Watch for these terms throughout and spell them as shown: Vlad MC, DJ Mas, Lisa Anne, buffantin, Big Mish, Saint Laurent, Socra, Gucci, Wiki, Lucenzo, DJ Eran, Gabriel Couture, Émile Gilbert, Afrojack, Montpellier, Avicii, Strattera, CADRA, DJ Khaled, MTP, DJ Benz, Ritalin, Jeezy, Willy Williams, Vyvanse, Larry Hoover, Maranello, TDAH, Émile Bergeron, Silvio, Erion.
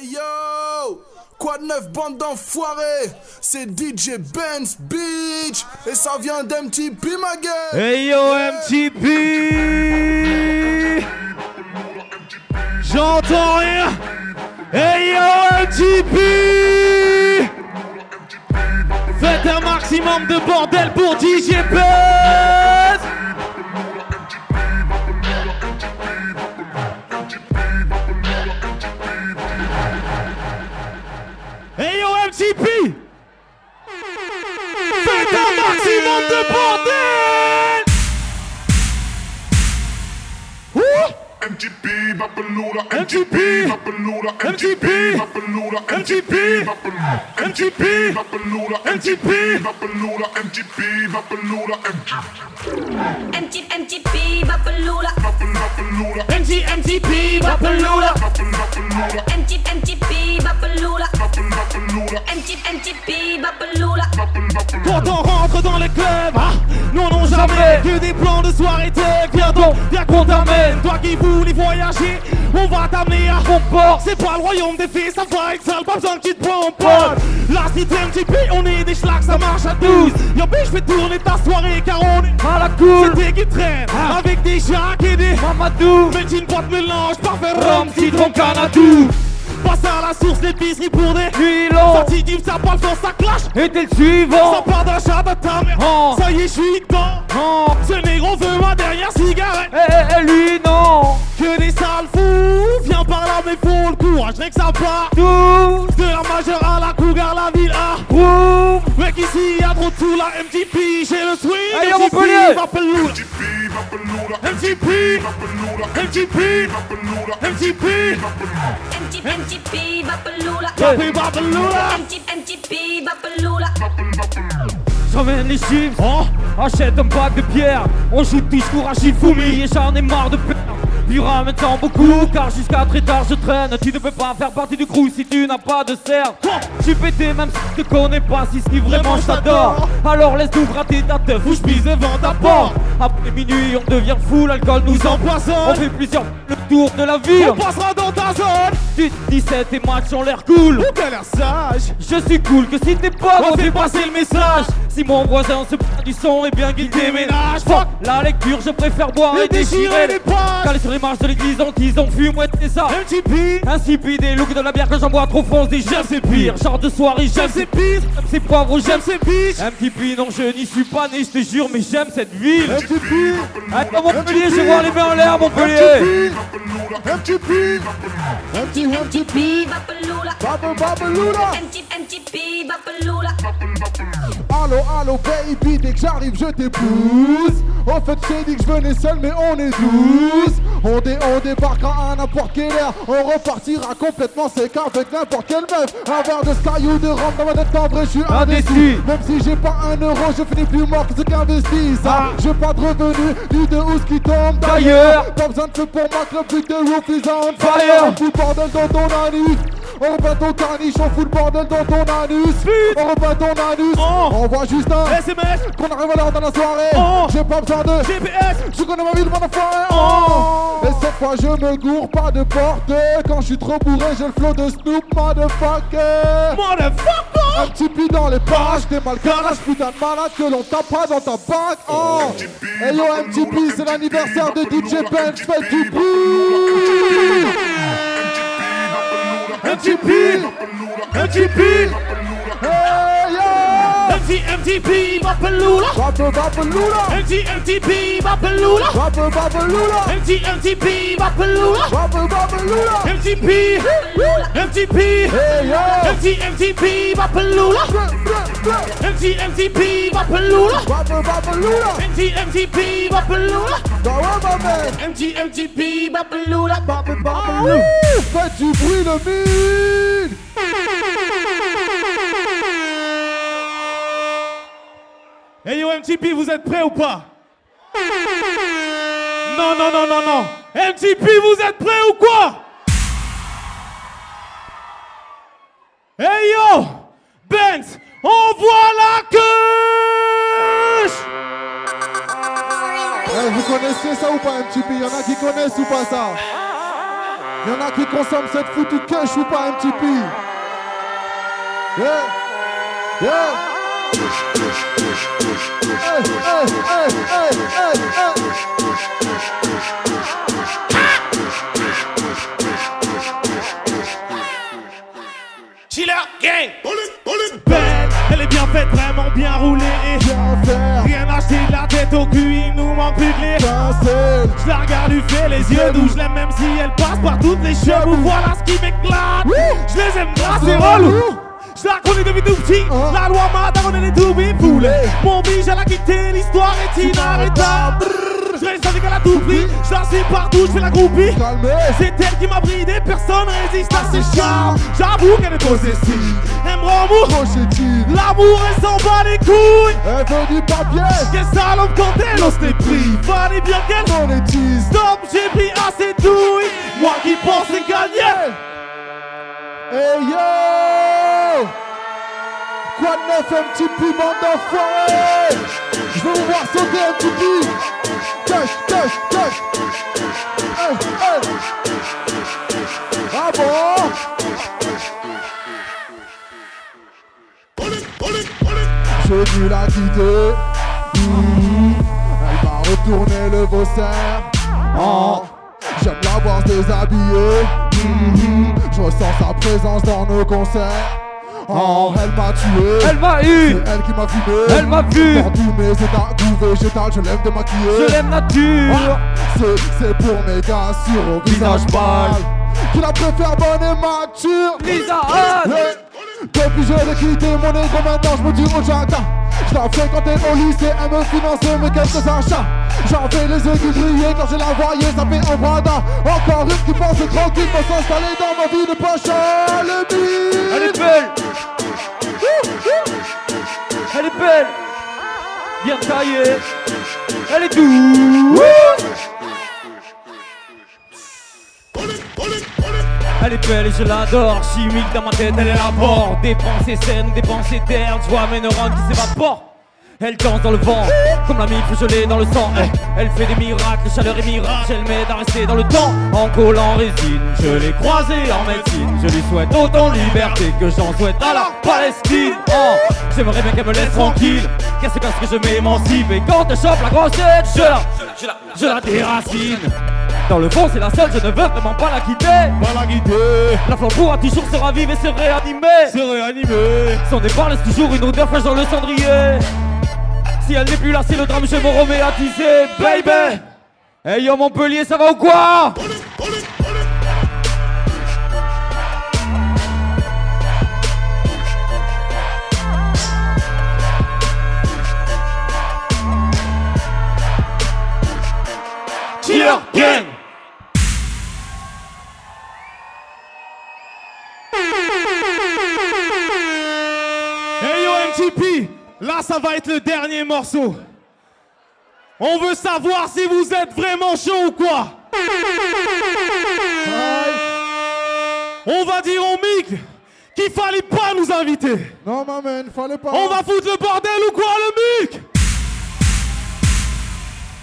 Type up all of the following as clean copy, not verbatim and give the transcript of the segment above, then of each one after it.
Hey yo, quoi de neuf bande d'enfoirés? C'est DJ Benz, bitch. Et ça vient d'MTP, ma gueule. Hey yo, MTP, j'entends rien. Hey yo, MTP, faites un maximum de bordel pour DJ Benz. MTP, faites un maximum de bordel. MTP, Bapeloura, MTP, Bapeloura, MTP, Bapeloura, MTP, MTP, Bapeloura, MTP, Bapeloura, MTP, Bapeloura, MTP, MTP, Bapeloura, Bapeloura, MTP, MTP, Bapeloura, Bapeloura, MTP, MTP, Bapeloura. MTP, Bapeloura. Quand on rentre dans les clubs, ah, non, non, jamais que des plans de soirée tech. Viens donc, viens qu'on t'amène. Toi qui voulais voyager, on va t'amener à Romport. C'est pas le royaume des filles, ça va être sale, pas besoin de quitter en pote. La cité MTP, on est des schlags, ça marche à 12. Yo, je fais tourner ta soirée car on est à la cool. C'était qui traîne avec des Jacques et des Mamadou. Mais une boîte mélange, parfait rhum, citron, canadou. Passe à la source, l'épicerie pour des filons. Sorti d'hymne, ça parle fort, ça clash. Et t'es le suivant. Ça part d'un chat de ta mère. Ça y est, je suis dedans. Ce négro veut ma dernière cigarette. Eh, lui non. Que des sales fous. Viens par là, mais faut le courage, rien que ça part. Tous. De la majeure à la cougar, la ville à Roum. Mec, ici y'a trop de sous, la MTP, j'ai le swing. Allez, on va MTP, MTP, MTP, MTP. MTP, Bapeloura, Bapeloura, MTP, Bapeloura. J'emmène les chips, achète un pack de bière. On joue tous pour Ashifumi et j'en ai marre de perdre. Dura maintenant beaucoup, car jusqu'à très tard je traîne. Tu ne peux pas faire partie du crew si tu n'as pas de cerf. J'suis pété même si je te connais pas, si vraiment je t'adore. Alors laisse-nous gratter ta teuf ou j'bise devant ta porte. Après minuit on devient fou, l'alcool nous empoisonne. On fait plusieurs le tour de la ville, on passera dans ta zone. 17 et match ont l'air cool, ou t'as l'air sage. Je suis cool que si t'es pas, on fait passer le message. Si mon voisin se bat du son, et bien qu'il déménage. Fuck la lecture, je préfère boire et déchirer les pages. Calé sur les marches de l'église, ils ont fumé, c'est ça. MTP, insipide et look de la bière que j'en bois trop fonce. Et j'aime c'est pire, genre de soirée, j'aime c'est pire. J'aime c'est poivre, j'aime c'est biche. MTP, non je n'y suis pas né, je te jure, mais j'aime cette ville. MTP, allez dans Montpellier, je vais voir les mains en l'air, Montpellier. MTP, MTP, Bapeloura, Bapeloura, MTP, Bapeloura. Allo, allo, baby, dès que j'arrive, je t'épouse. En fait, j'ai dit que je venais seul, mais on est douze. On débarquera à n'importe quelle heure. On repartira complètement sec avec n'importe quelle meuf. Un verre de Sky ou de Rome dans ma tête, en vrai, je suis indécis. Même si j'ai pas un euro, je finis plus mort que ce qu'investis. J'ai pas de revenus, ni de housse qui tombe d'ailleurs. Pas besoin de feu pour ma club, vu que le roof is on fire. Tu bordel dans ton anus. On repeint ton tarniche, on fout le bordel dans ton anus. On repeint ton anus. On voit juste un SMS qu'on arrive à l'heure dans la soirée. J'ai pas besoin de GPS, je connais ma ville, mon enfoiré. Et cette fois je me gourre, pas de porte. Quand je suis trop bourré, j'ai le flow de Snoop, motherfucker. Motherfucker. MTP dans les parages, t'es mal carrage, putain de malade que l'on tape pas dans ta bague. Hey yo MTP, c'est l'anniversaire de DJ Benz, faites du bruit. MTP, MTP, hey yo, MTP, Bapeloura, Bapeloura, MTP, Bapeloura, Bapeloura, MTP, Bapeloura, Bapeloura, MTP, MTP, hey yo, MTP, Bapeloura, MTP, Bapeloura, Bapeloura, MTP, Bapeloura. MTP, Bapeloura, Bapeloura. Faites du bruit le mine. Hey yo MTP, vous êtes prêts ou pas? Non, non, non, non, non. MTP, vous êtes prêts ou quoi? Hey yo Benz, envoie la queue. Vous connaissez ça ou pas MTP? Y'en a qui connaissent ou pas ça? Il y en a qui consomment cette foutue cash ou pas MTP. Yeah, yeah. Chiller gang, belle, elle est bien faite, vraiment bien roulée. Rien acheté, la tête au cul, il nous manque plus de les pincettes. Je la regarde, lui fait les yeux doux, je l'aime même si elle passe par toutes les cheveux. Voilà ce qui m'éclate, je les aime grâce, c'est relou. Je la connais depuis tout petit, la loi m'a donné les toubis poulets. Mon bige, elle a quitté, l'histoire est inarrêtable. Je reste avec elle à tout prix, je la sais partout, je fais la groupie. C'est elle qui m'a bridé, personne résiste à ses charmes. J'avoue qu'elle est possessive, elle me rend mou. L'amour, elle s'en bat les couilles, elle veut du papier. Quelle salope quand elle ose les prix, fallait bien qu'elle monétise. Stop, j'ai pris assez de douille, moi qui pensais gagner. Hey yo! Quoi de neuf MTP, bande d'enfoirés? J'veux vous voir sauter MTP! Cash, cash, cash! Hey, hey! Ah bon? J'ai dû la quitter. Elle va retourner le faussaire. Oh. J'aime la voir se déshabiller. Je ressens sa présence dans nos concerts. Oh, elle m'a tué, elle m'a eu, c'est elle qui m'a fumé, elle m'a vu. Dans tous mes états gouvés, j'étale, je l'aime démaquillée, je l'aime nature. C'est pour mes gars sur au visage pâle qui la préfère bonne et mature. Lisa Anne. Depuis je l'ai quitté, mon négro, maintenant je me dis au jardin. Je la fréquentais au lycée, elle me finançait mes quelques achats. J'en fais les aiguilles grillées quand je la voyais, ça fait un brada. Encore une qui pense tranquille, va s'installer dans ma vie de poche. Le bide. Elle est belle. Elle est belle. Bien taillée. Elle est douce. Elle est belle et je l'adore, chimique dans ma tête, elle est la mort. Des pensées saines, des pensées ternes, je vois mes neurones qui s'évaporent. Elle danse dans le vent, comme la mif gelée dans le sang. Elle fait des miracles, chaleur et mirage, elle m'aide à rester dans le temps. En collant résine, je l'ai croisée en médecine. Je lui souhaite autant liberté que j'en souhaite à la Palestine. Oh, j'aimerais bien qu'elle me laisse tranquille, car c'est parce que je m'émancipe. Et quand elle chope la grosse tête, je la déracine. Dans le fond, c'est la seule, je ne veux vraiment pas la quitter. La flamme pourra toujours se raviver, se réanimer. Son départ laisse toujours une odeur fraîche dans le cendrier. Si elle n'est plus là, c'est le drame, je me remets à tisser, baby. Hey yo Montpellier, ça va ou quoi? Chiller gang. Hey yo MTP, là ça va être le dernier morceau. On veut savoir si vous êtes vraiment chaud ou quoi. On va dire au mic qu'il fallait pas nous inviter. Non maman, fallait pas. On va foutre le bordel ou quoi le mic?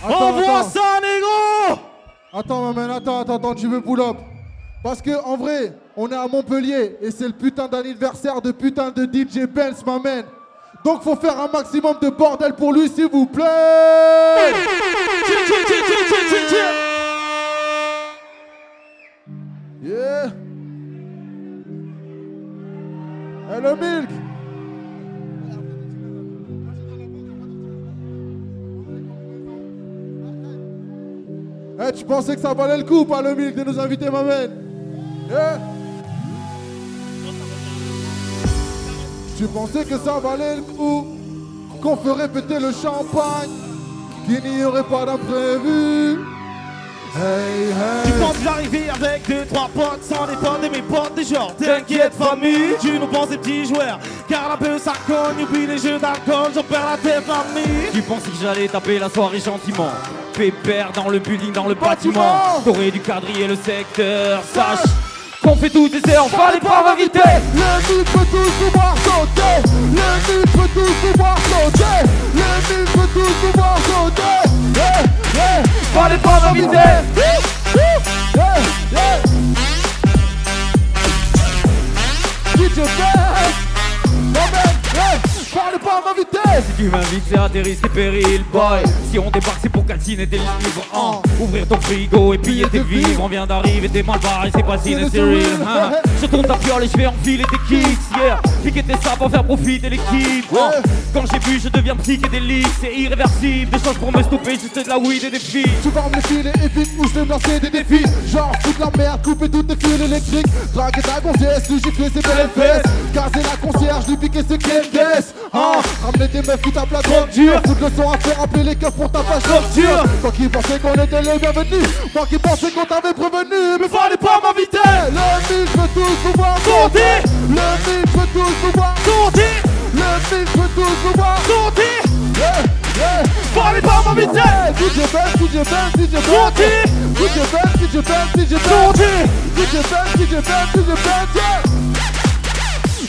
Envoie ça négro. Attends maman, attends, tu veux pull up? Parce que en vrai, on est à Montpellier et c'est le putain d'anniversaire de putain de DJ Benz maman. Donc faut faire un maximum de bordel pour lui, s'il vous plaît. Yeah. Et le milk. Eh, hey, tu pensais que ça valait le coup ou pas le milk de nous inviter, ma mère? Yeah. Tu pensais que ça valait le coup, qu'on ferait péter le champagne, qu'il n'y aurait pas d'imprévu. Hey, hey. Tu penses que j'arrivais avec deux, trois potes, sans détonner mes potes, des genres. T'inquiète famille, tu nous penses des petits joueurs, car la peu ça cogne, oublie les jeux d'alcool, j'en perds la tête famille. Tu pensais que j'allais taper la soirée gentiment, pépère dans le building, dans le bâtiment. T'aurais dû quadriller le secteur, sache. On fait tout des erreurs, fallait pas m'inviter. Le mythe peut tous pouvoir sauter. Le mythe peut tous pouvoir sauter. Le mythe peut tous pouvoir sauter. Fallait pas m'inviter. Si tu m'invites, c'est à tes risques et périls, boy. Si on débarque, c'est pour calciner tes livres, hein. Ouvrir ton frigo et piller tes vivres. On vient d'arriver, t'es mal barré, c'est pas signe, c'est real, hein. Je tourne ta fiole et je vais enfiler tes kicks, yeah. Piquer tes sables pour faire profiter l'équipe, hein. Quand j'ai bu, je deviens psyché des lits. C'est irréversible, des choses pour me stopper, juste de la weed et des filles. Tu vas me filer et vite, ou je vais me lancer des défis. Genre toute la merde, couper toutes tes fils électriques. Draguer ta gonzesse, lui gifler ses belles fesses. Caser la concierge, lui piquer ses clémesses, hein. Ramener des meufs qui tapent la drogue dure. Toute le son à faire, appeler les keufs pour ta page dure. Toi qui pensais qu'on était les bienvenus, moi qui pensais qu'on t'avait prévenu, mais fallait pas m'inviter. Le mix veut tous pouvoir compter. Le mix veut tous pouvoir compter. Le mix veut tous pouvoir compter. Fallait pas m'inviter. DJ Benz, DJ Benz, DJ Benz, compter. DJ Benz, DJ Benz, DJ Benz, compter. DJ Benz, DJ Benz, DJ Benz.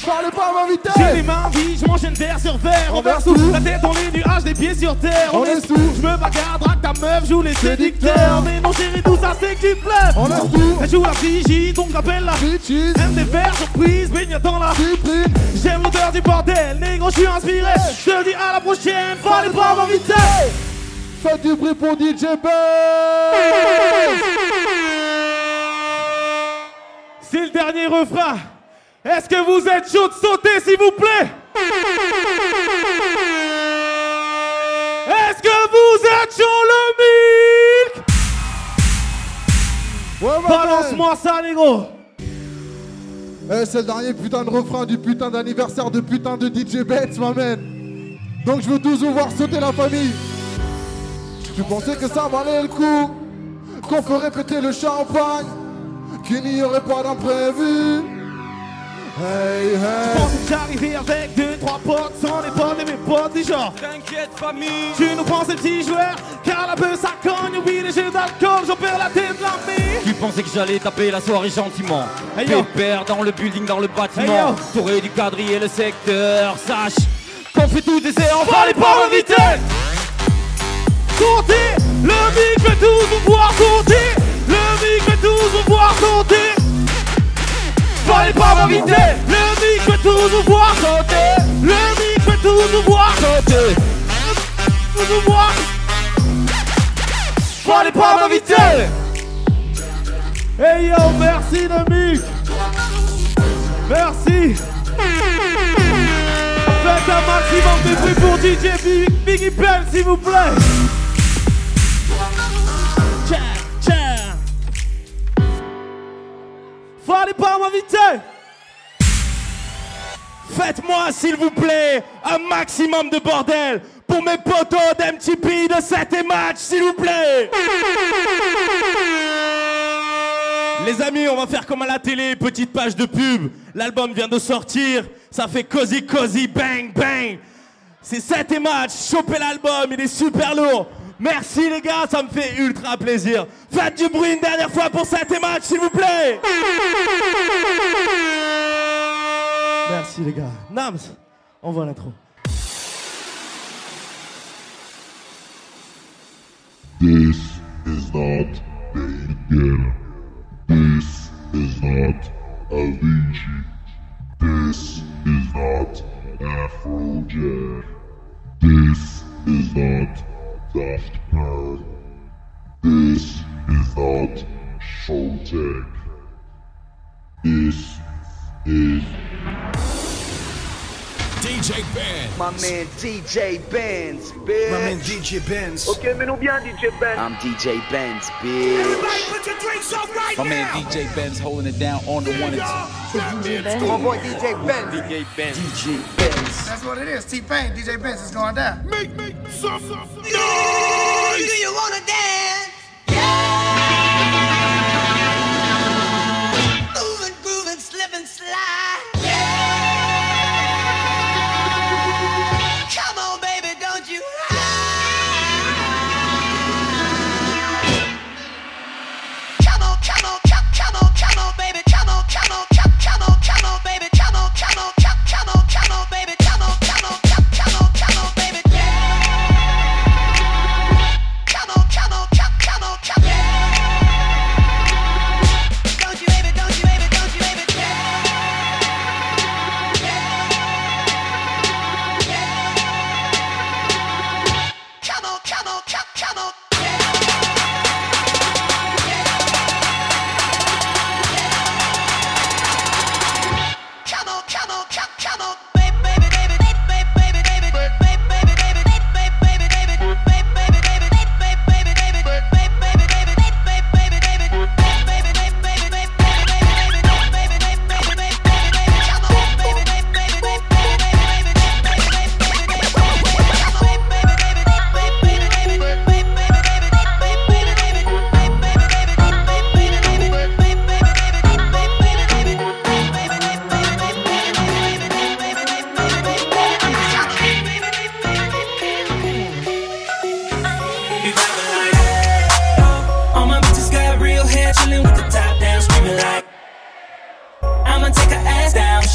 Parle pas à ma vitesse. J'ai les mains vides, je m'enchaîne verre sur verre. On verse sous, la tête dans les nuages, les pieds sur terre. On est sous, je me bagarre, drague ta meuf, joue les séducteurs. Mais non chérie, tout ça c'est qu'il pleure. On est sous, elle joue la frigide, donc appelle la bitchise. Aime des verres surprises, baigne dans la cyprine. J'aime l'odeur du bordel, négro, je suis inspiré. Je te dis à la prochaine, parle pas à ma vitesse. Faites du bruit pour DJ Benz. C'est le dernier refrain. Est-ce que vous êtes chaud de sauter, s'il vous plaît? Est-ce que vous êtes chaud, le milk? Ouais, balance-moi ça, les gros. Eh, c'est le dernier putain de refrain du putain d'anniversaire de putain de DJ Benz, ma man. Donc je veux tous vous voir sauter, la famille. Tu pensais que ça valait le coup, qu'on ferait péter le champagne, qu'il n'y aurait pas d'imprévu. Hey, hey. Je pensais que j'arrivais avec 2-3 potes, sans les potes et mes potes du genre. T'inquiète famille, tu nous prends ces petits joueurs, car la beuh ça cogne, oui les jeux d'alcool, j'en perds la tête de l'ami. Tu pensais que j'allais taper la soirée gentiment, hey, pépère dans le building, dans le bâtiment, hey, t'aurais dû quadriller le secteur, sache qu'on fait tout des erreurs, on va les pas inviter. Comptez, le mic veut tous vous voir compter. Le mic veut tous vous voir compter. Fallait pas m'inviter. Le mic peut tout nous voir sauter. Le mic peut tout nous voir sauter. Tout nous voir. Fallait pas m'inviter. Hey yo, merci le mic. Merci. Faites un maximum de bruit pour DJ Biggie Benz, s'il vous plaît. Fallait pas m'inviter. Faites-moi, s'il vous plaît, un maximum de bordel pour mes potos d'MTP de 7 et match, s'il vous plaît. Les amis, on va faire comme à la télé, petite page de pub. L'album vient de sortir, ça fait cozy cozy, bang bang. C'est 7 et match, chopez l'album, il est super lourd. Merci les gars, ça me fait ultra plaisir. Faites du bruit une dernière fois pour 7 et match, s'il vous plaît. Merci les gars. Nams, envoie l'intro. This is not Bengal. This is not Avicii. This is not Afrojack. This is not Daft Punk. This is not Showtech. This is DJ Benz. My man DJ Benz, bitch. My man DJ Benz. Okay, mais nous bien DJ Benz. I'm DJ Benz, bitch. Everybody put your drinks up right now. My man DJ Benz holding it down on the one and two. DJ Benz. My boy DJ Benz. DJ Benz. DJ Benz. That's what it is. T-Pain, DJ Benz is going down. Make some noise. Do you wanna dance? Yeah. Moving, grooving, slip and slide. Come on, baby.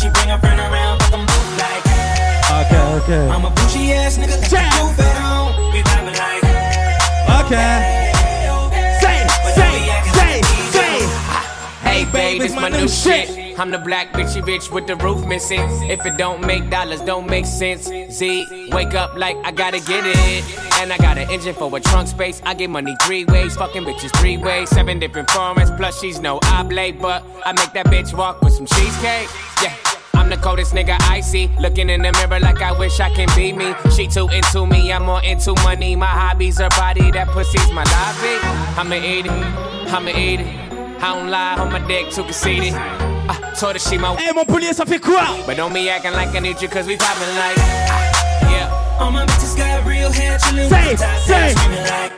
She bring her friend around, but I'm boot like that. Okay. I'm a bougie ass nigga, let's move it on. We vibing like that. Okay. Hey babe, it's my new shit. I'm the black bitchy bitch with the roof missing. If it don't make dollars, don't make sense. Z, wake up like I gotta get it. And I got an engine for a trunk space. I get money three ways, fucking bitches three ways. 7 different formats, plus she's no oblate. But I make that bitch walk with some cheesecake. Yeah, I'm the coldest nigga icy. Looking in the mirror like I wish I can be me. She too into me, I'm more into money. My hobbies, her body, that pussy's my lobby. I'ma eat it. I don't lie on my dick, too conceited. I told her she my hey, Montpellier, ça fait quoi? But don't be acting like I need you, cause we poppin' like yeah. All my bitches got real hair, chillin' with the top down, screamin' like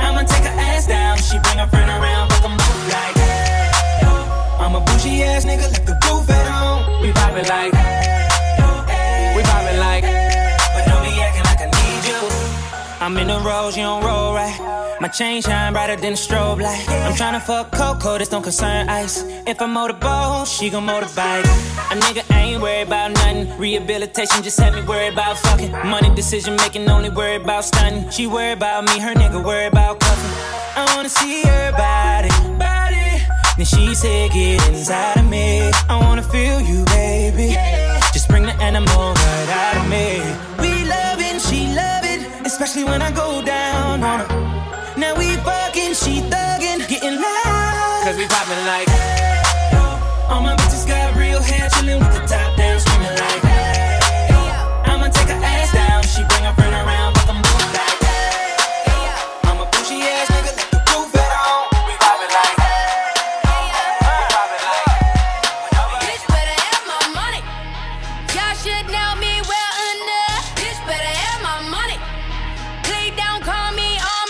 I'ma take her ass down, she bring her friend around, fuck 'em up like yeah. I'm a bougie ass nigga, let the groove at home. We poppin' like yeah. We poppin' like yeah. But don't be acting like I need you. I'm in the rose, you don't roll right. My chain shine brighter than a strobe light. I'm tryna fuck Coco, this don't concern ice. If I motorboat, she gon' motorbike. A nigga ain't worried about nothing. Rehabilitation just had me worried about fucking. Money decision making, only worried about stunning. She worried about me, her nigga worried about cuffing. I wanna see her body. Then she said, get inside of me. I wanna feel you, baby. Just bring the animal right out of me. We lovin', she love it. Especially when I go down on her. Now we fucking, she thuggin', getting loud. Cause we poppin' like hey, all my bitches got real hair, chillin' with the top down, screamin' like hey, I'ma take her ass down, she bring her friend around, fuck 'em both like hey, I'm a bougie ass nigga, let the roof at home. We poppin' like hey, we poppin' like hey. Bitch better have my money. Y'all should know me well enough. Bitch better have my money. Please don't call me on.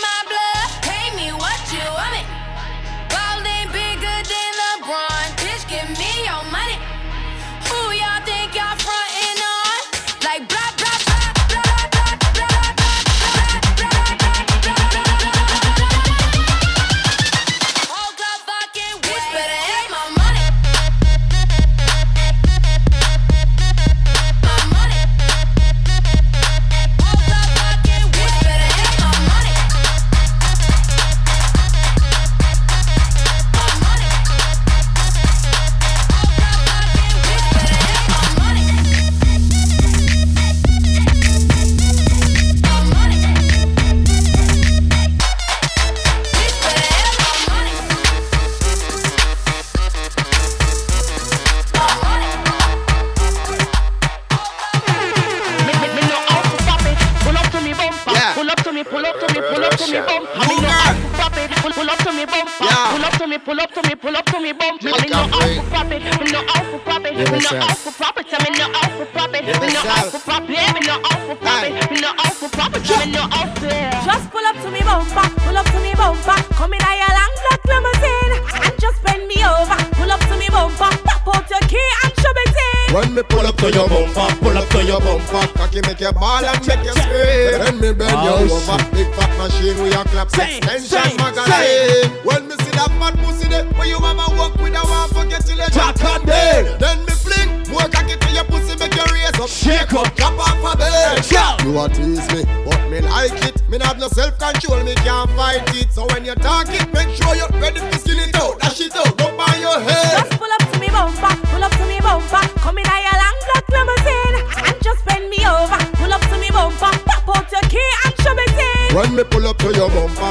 Make your ball and check your screen. When me bend you over, big fat machine with your claps, extension magazine. When me see that fat pussy there, when you mama walk with a one, forget till you jack and dead. Then me fling, more cocky to your pussy, make your raise up, shake up, drop off a bed. You a tease me, but me like it. Me not have no self control, me can't fight it. So when you talk it, make sure you're ready to skin it out, dash it out, go by your head. Just pull up to me bumper, come in your long black limousine and just bend me over. Pull up to me bumper, pop out your key and show me thing. When me pull up to your bumper,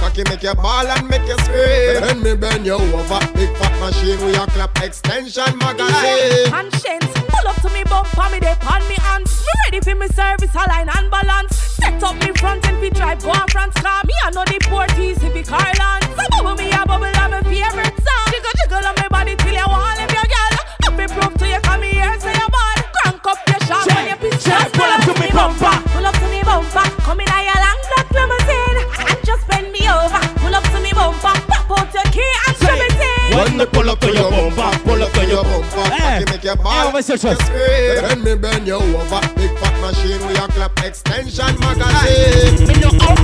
cocky make your ball and make you scream. When me bend you over, big fat machine with your clap extension magazine. And shins, pull up to me bumper, me dey pan me hands. Me ready for me service, align and balance. Set up me front and we drive go on France car. Me I know the porties if we car land. So bubble me a bubble and my favorite song. Jiggle jiggle on my body till you want if your girl. Up me proof to you come here so you bad. Crank up your shop when you piss off. Pull up to me bumper, pull up to me bumper. Come in a your long black limousine and just bend me over. Pull up to me bumper, pop out your key and show me thing. When me pull up to your bumper, pull up to your bumper. I can make your ball, make you scream. When me bend you over, big fat machine with your clap extension magazine. Me no out.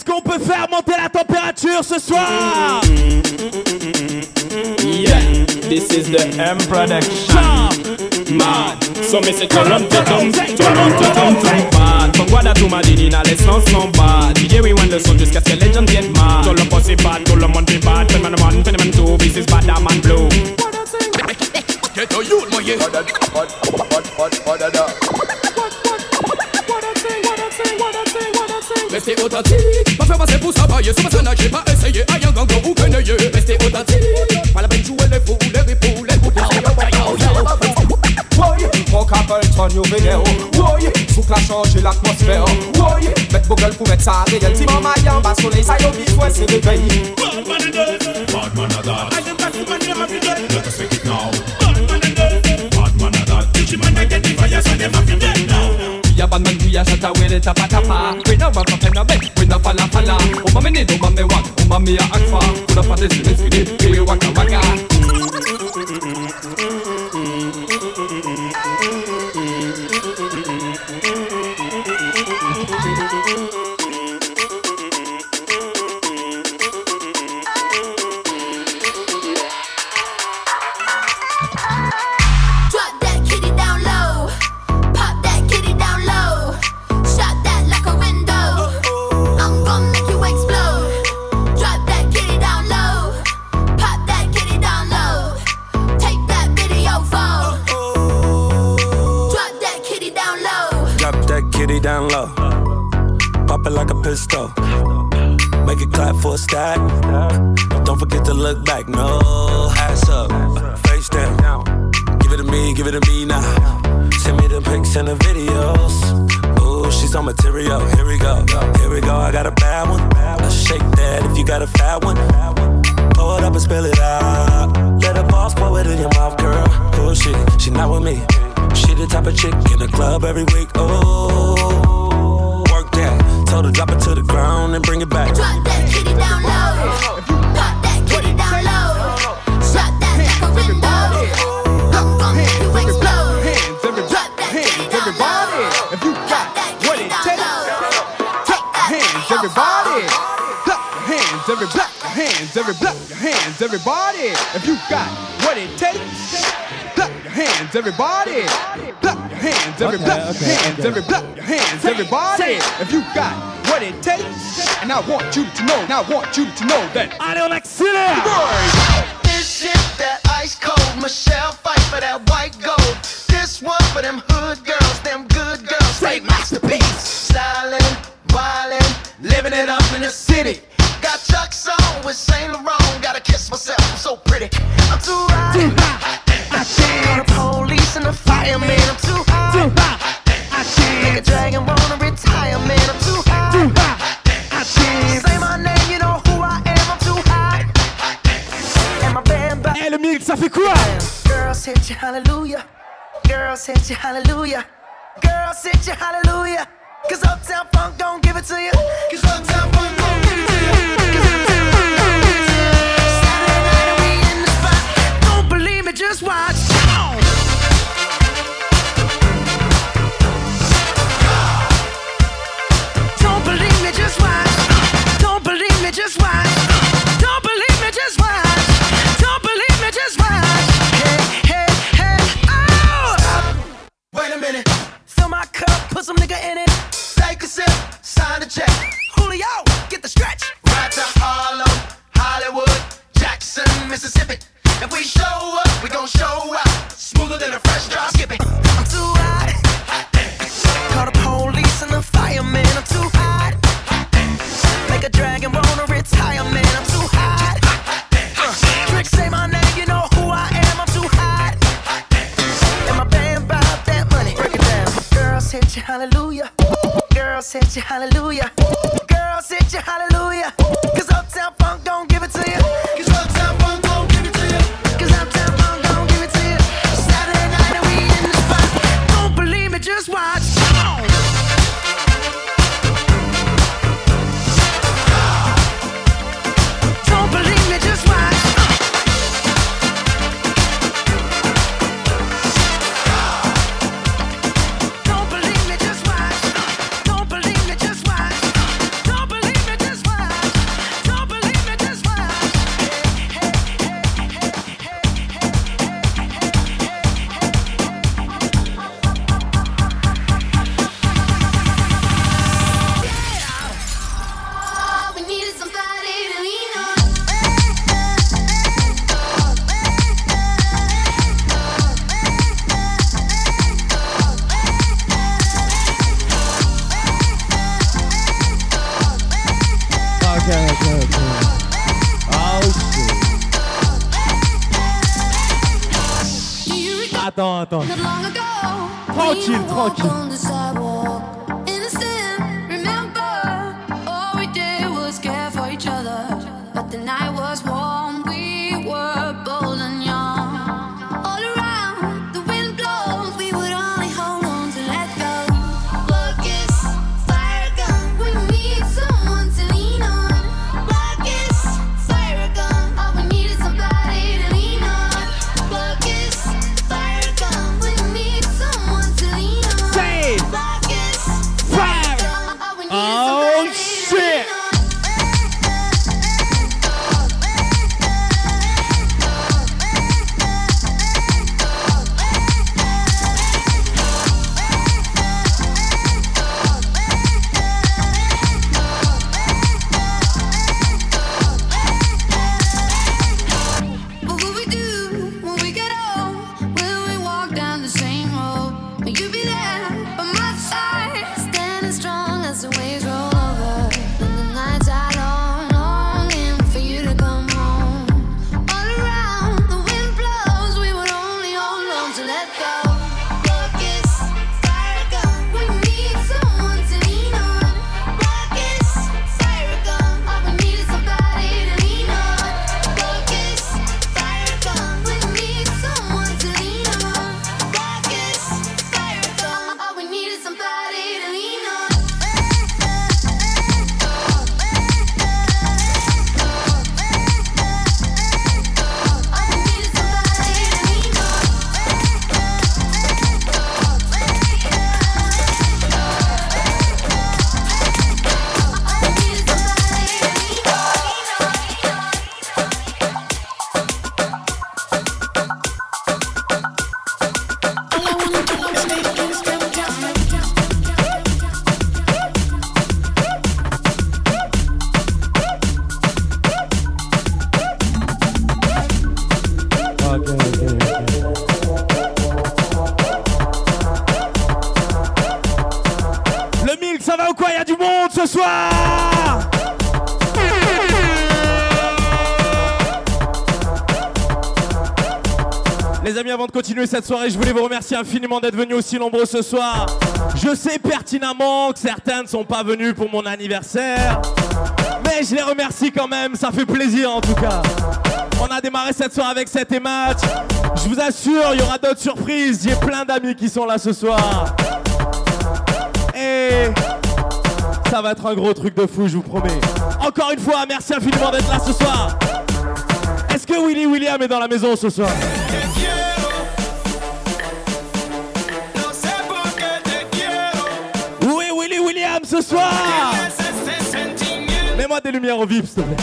Est-ce qu'on peut faire monter la température ce soir? Yeah, this is the M production. Mad, so me say Toronto, mad. Son guarda tu madini na l'essence non bad. DJ we win le son jusqu'à ce que les gens viennent mad. Tout le monde c'est bad, tout le monde c'est bad. Phénomène two, this is bad, I'm on blue. Get a youth, my yeah. Restez authentique, pas faire passer pour ça bailler. Sur ma scène, j'ai pas essayé, aïe un gang ou venez. Restez authentique, pas la peine de jouer les fous, les ripoux, les bouts de l'eau. Mon capel tourne au vénère, Socra changer l'atmosphère. Mettre vos gueules pour mettre ça à réel. Si mon maillant bas soleil, ça y est, il faut se réveiller. Bad man and dead, bad man and dead. I am back to my name every day. Let us make it now. Bad man and dead, bad man and dead. Teach him and I get the fire, so they're fucking dead now. Ya bad man, we a shatta, we le tapa tapa. We no rap up, we no beg, we no falla falla. Oh mama need, oh mama want, oh mama a act for. We no party, we no skiddy, we waka waka. Down low, pop it like a pistol, make it clap for a stack, don't forget to look back, no, ass up, face down, give it to me now, send me the pics and the videos, ooh, she's on material, here we go, I got a bad one, I'll shake that if you got a fat one, blow it up and spill it out, let the boss blow it in your mouth, girl, ooh, she not with me. She the type of chick in the club every week. Oh, work that. Told her drop it to the ground and bring it back. Drop that kitty down low. Pop that kitty down low. Drop that like a window. I'm gon' make you explode. Drop that kitty down low. If you got what it takes, clap your hands, everybody. Clap your hands, everybody. Clap your hands, everybody. Clap your hands, everybody. If you got what it takes. Hands, everybody. Clap your hands, everybody. Clap your hands, everybody. If you got what it takes, and I want you to know, and I want you to know that I don't accelerate. This is that ice cold. Michelle fight for that white gold. This one for them hood girls, them good girls. Great masterpiece. Styling, wilding, living it up in the city. Got Chuck's on with Saint Laurent. Gotta kiss myself, I'm so pretty. I'm too hot. I can't. Call the police and the fireman. I'm too hot. I can't. Make a dragon wanna retire, man. I'm too hot. I can't. Say my name, you know who I am. I'm too hot. And my band back. Hey, le mix, ça fait quoi? Girls hit you, hallelujah. Girls hit you, hallelujah. Girls hit you, hallelujah. Cause Uptown Funk don't give it to you. Cause Uptown Funk don't give it to you. Cause Uptown Funk don't give it to you. Saturday night and we in the spot. Don't believe me, just watch. Don't believe me, just watch. Don't believe me, just watch. Don't believe me, just watch. Don't believe me, just watch. Hey, hey, hey, oh! Stop. Wait a minute. Fill my cup, put some nigga in it. Take a sip, sign a check. Julio, get the stretch. Right to Harlem, Hollywood, Jackson, Mississippi. If we show up, we gon' show out. Smoother than a fresh drop. Skip it. I'm too hot. Call the police and the firemen. I'm too hot. Make a dragon wanna retire, man. I'm too hot. Trick say my name, you know who I am. I'm too hot. And my band bought that money. Break it down. Girls hit you, hallelujah. Girls hit you, hallelujah. Girls hit you, hallelujah. Cause Uptown Funk don't give it to you. Cause Uptown Funk don't give it to you. Cause Uptown Funk don't give it to you. Saturday night and we in the spot. Don't believe me, just watch. Don't believe me, just watch. Don't believe me, just watch. Don't believe me, just watch. Don't believe me, just okay. Oh shit. Attends. Tranquille. Continuer cette soirée, je voulais vous remercier infiniment d'être venus aussi nombreux ce soir. Je sais pertinemment que certains ne sont pas venus pour mon anniversaire, mais je les remercie quand même, ça fait plaisir en tout cas. On a démarré cette soirée avec cet match. Je vous assure, il y aura d'autres surprises, j'ai plein d'amis qui sont là ce soir. Et ça va être un gros truc de fou, je vous promets. Encore une fois, merci infiniment d'être là ce soir. Est-ce que Willy Williams est dans la maison ce soir ? Ce soir, mets-moi des lumières au vif, s'il te plaît.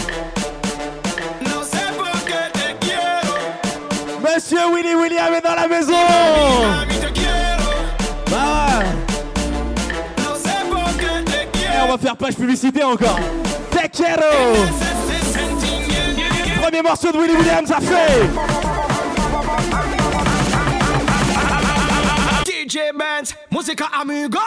Monsieur Willy William est dans la maison. Bah. Et on va faire page publicité encore. Te quiero. Premier morceau de Willy William, ça fait. DJ Benz, musica amigo.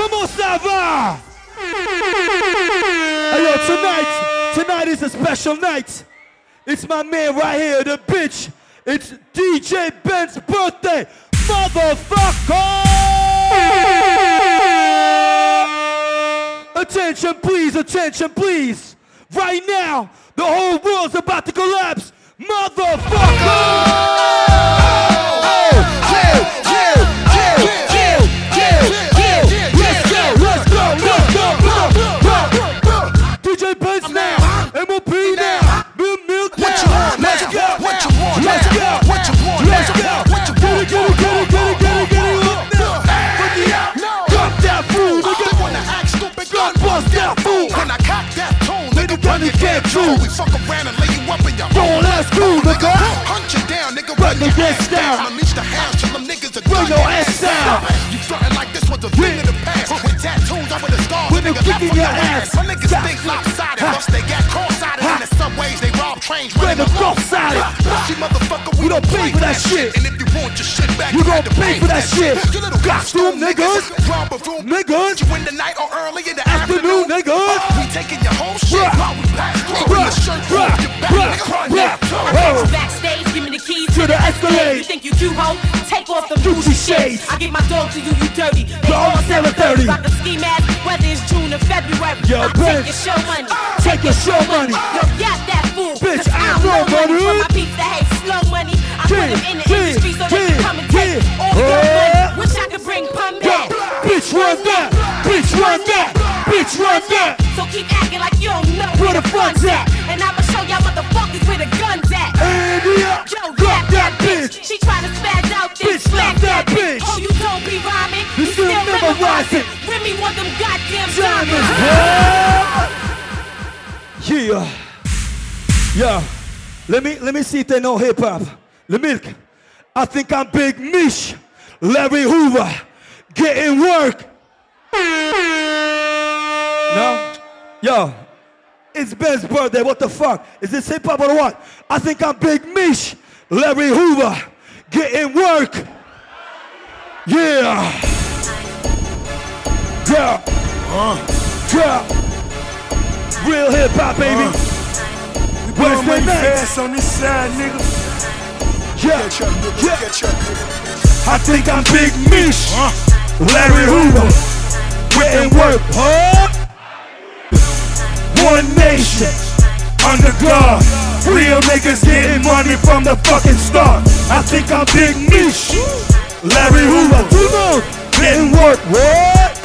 Comment ça va? Hello, tonight is a special night. It's my man right here, the bitch. It's DJ Benz's birthday, motherfucker! Attention, please. Right now, the whole world's about to collapse, motherfucker! Get true. We fuck around and lay you up in your own ass crew, nigga. Hunt you down, nigga. Run your ass down. Unleash the hounds, till them niggas are gun your ass down. You frontin' like this was a thing of the past. With tattoos, I would've scarred. With them kicking your ass. My niggas think lopsided. Plus they got cross-sided. In the subways, they rob trains. Running cross-sided. Pussy motherfucker, we don't pay for that shit. And if you want your shit back, you gon' pay for that shit. You little costume niggas. Robber room niggas. You in the night or early in the afternoon, niggas. We taking your whole shit. Backstage, give me the keys to the Escalade. You think you cute, ho? Take off the Gucci shades. I give my dog to you, you dirty. They all 7:30. Rock a ski mask, whether it's June or February. Yo, bitch, take your show money. Take your show money. Yo, yap that fool. Bitch, I want money. For my peeps that hate slow money. I put them in the industry so they can come and take all the good money. Wish I could bring pump back. Bitch, run that. Bitch, run that. Bitch, run that. So keep acting like you don't know where the fun's at. And I'ma show y'all motherfuckers where the gun's at. And yo, drop that bitch. She try to spaz out this flag that bitch. Oh, you don't be rhyming. You still memorizing. Remy want them goddamn diamonds. Yeah. Yeah. Let me see if they know hip hop. The Milk. I think I'm Big Mish. Larry Hoover. Getting work. No? Yo. It's Ben's birthday, what the fuck? Is this hip hop or what? I think I'm Big Mish, Larry Hoover, getting work. Yeah. Yeah. Yeah. Real hip hop, baby. Where's the fast on this side, nigga? Yeah. I think I'm Big Mish, Larry Hoover, getting work, huh? One nation, under God. Real niggas getting money from the fucking start. I think I'm Big Mish, Larry Hoover, getting work, what?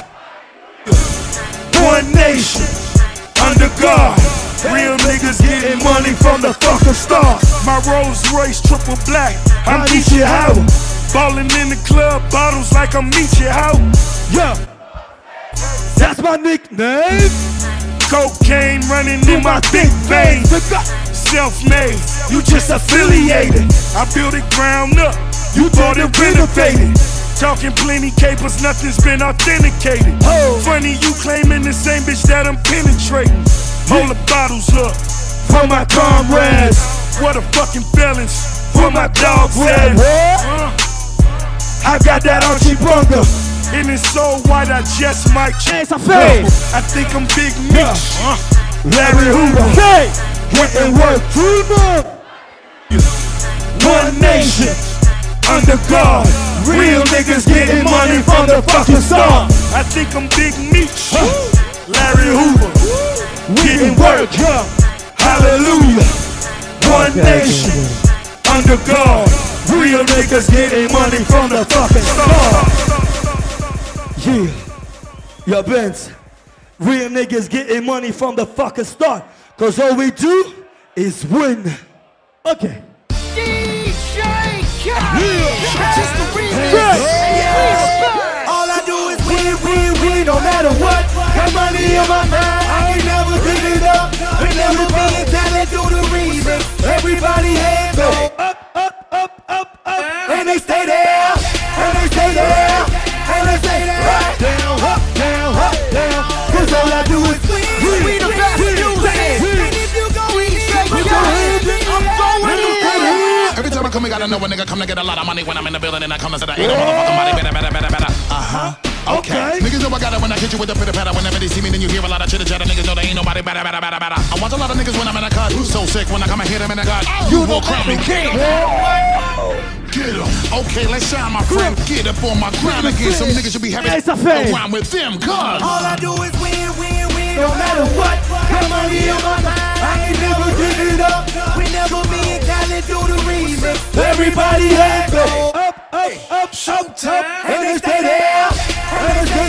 One nation, under God. Real niggas getting money from the fucking start. My Rolls Royce triple black, I'm Nietzsche Howell. Ballin' in the club, bottles like I'm Nietzsche Howell. Yeah, that's my nickname. Cocaine running in my thick veins. Self-made, you just affiliated. I built it ground up, you bought it renovated. Talking plenty capers, nothing's been authenticated. Funny you claiming the same bitch that I'm penetrating. Hold the bottles up for my comrades. What a fucking balance for my dog's ass. I got that Archie Bunker. And it's so white, I just might change my face. I think I'm Big Mish, Larry Hoover, hey, getting work, Hoover. One nation, under God. Real niggas getting money from the fucking start. I think I'm Big Mish, Larry Hoover, getting work, hallelujah. One nation, under God. Real niggas getting money from the fucking start. Yeah, yo Benz, real niggas getting money from the fucking start, cause all we do is win. Okay. DJ K. Just the remix. Yeah. All I do is win, no matter what. Got money in my mind, I ain't never give it up. And everything is down and do the reason. Everybody hands up. And they stay there, and they stay there. Up, down, cause all I do is we the best music. And if you go straight, you go in, I'm going in. Every time I come, I gotta know a nigga come to get a lot of money. When I'm in the building and I come and say, ain't no motherfucking money better. Uh-huh. Okay. Niggas know I got it when I hit you with a pitter patter. Whenever they see me, then you hear a lot of chitter chatter. Niggas know they ain't nobody better. I watch a lot of niggas when I'm in a cut. Who's so sick when I come and hit him in a gut? Oh, you will crap me, king. Get em. Okay, let's shine, my friend. Get up on my grind again. Some niggas should be happy around with them, cuz. All I do is win. No matter what, come on here, my mind. I ain't never give it up. We never be in college, do the reason. Everybody happy. Up, showtime. And they stay there. And they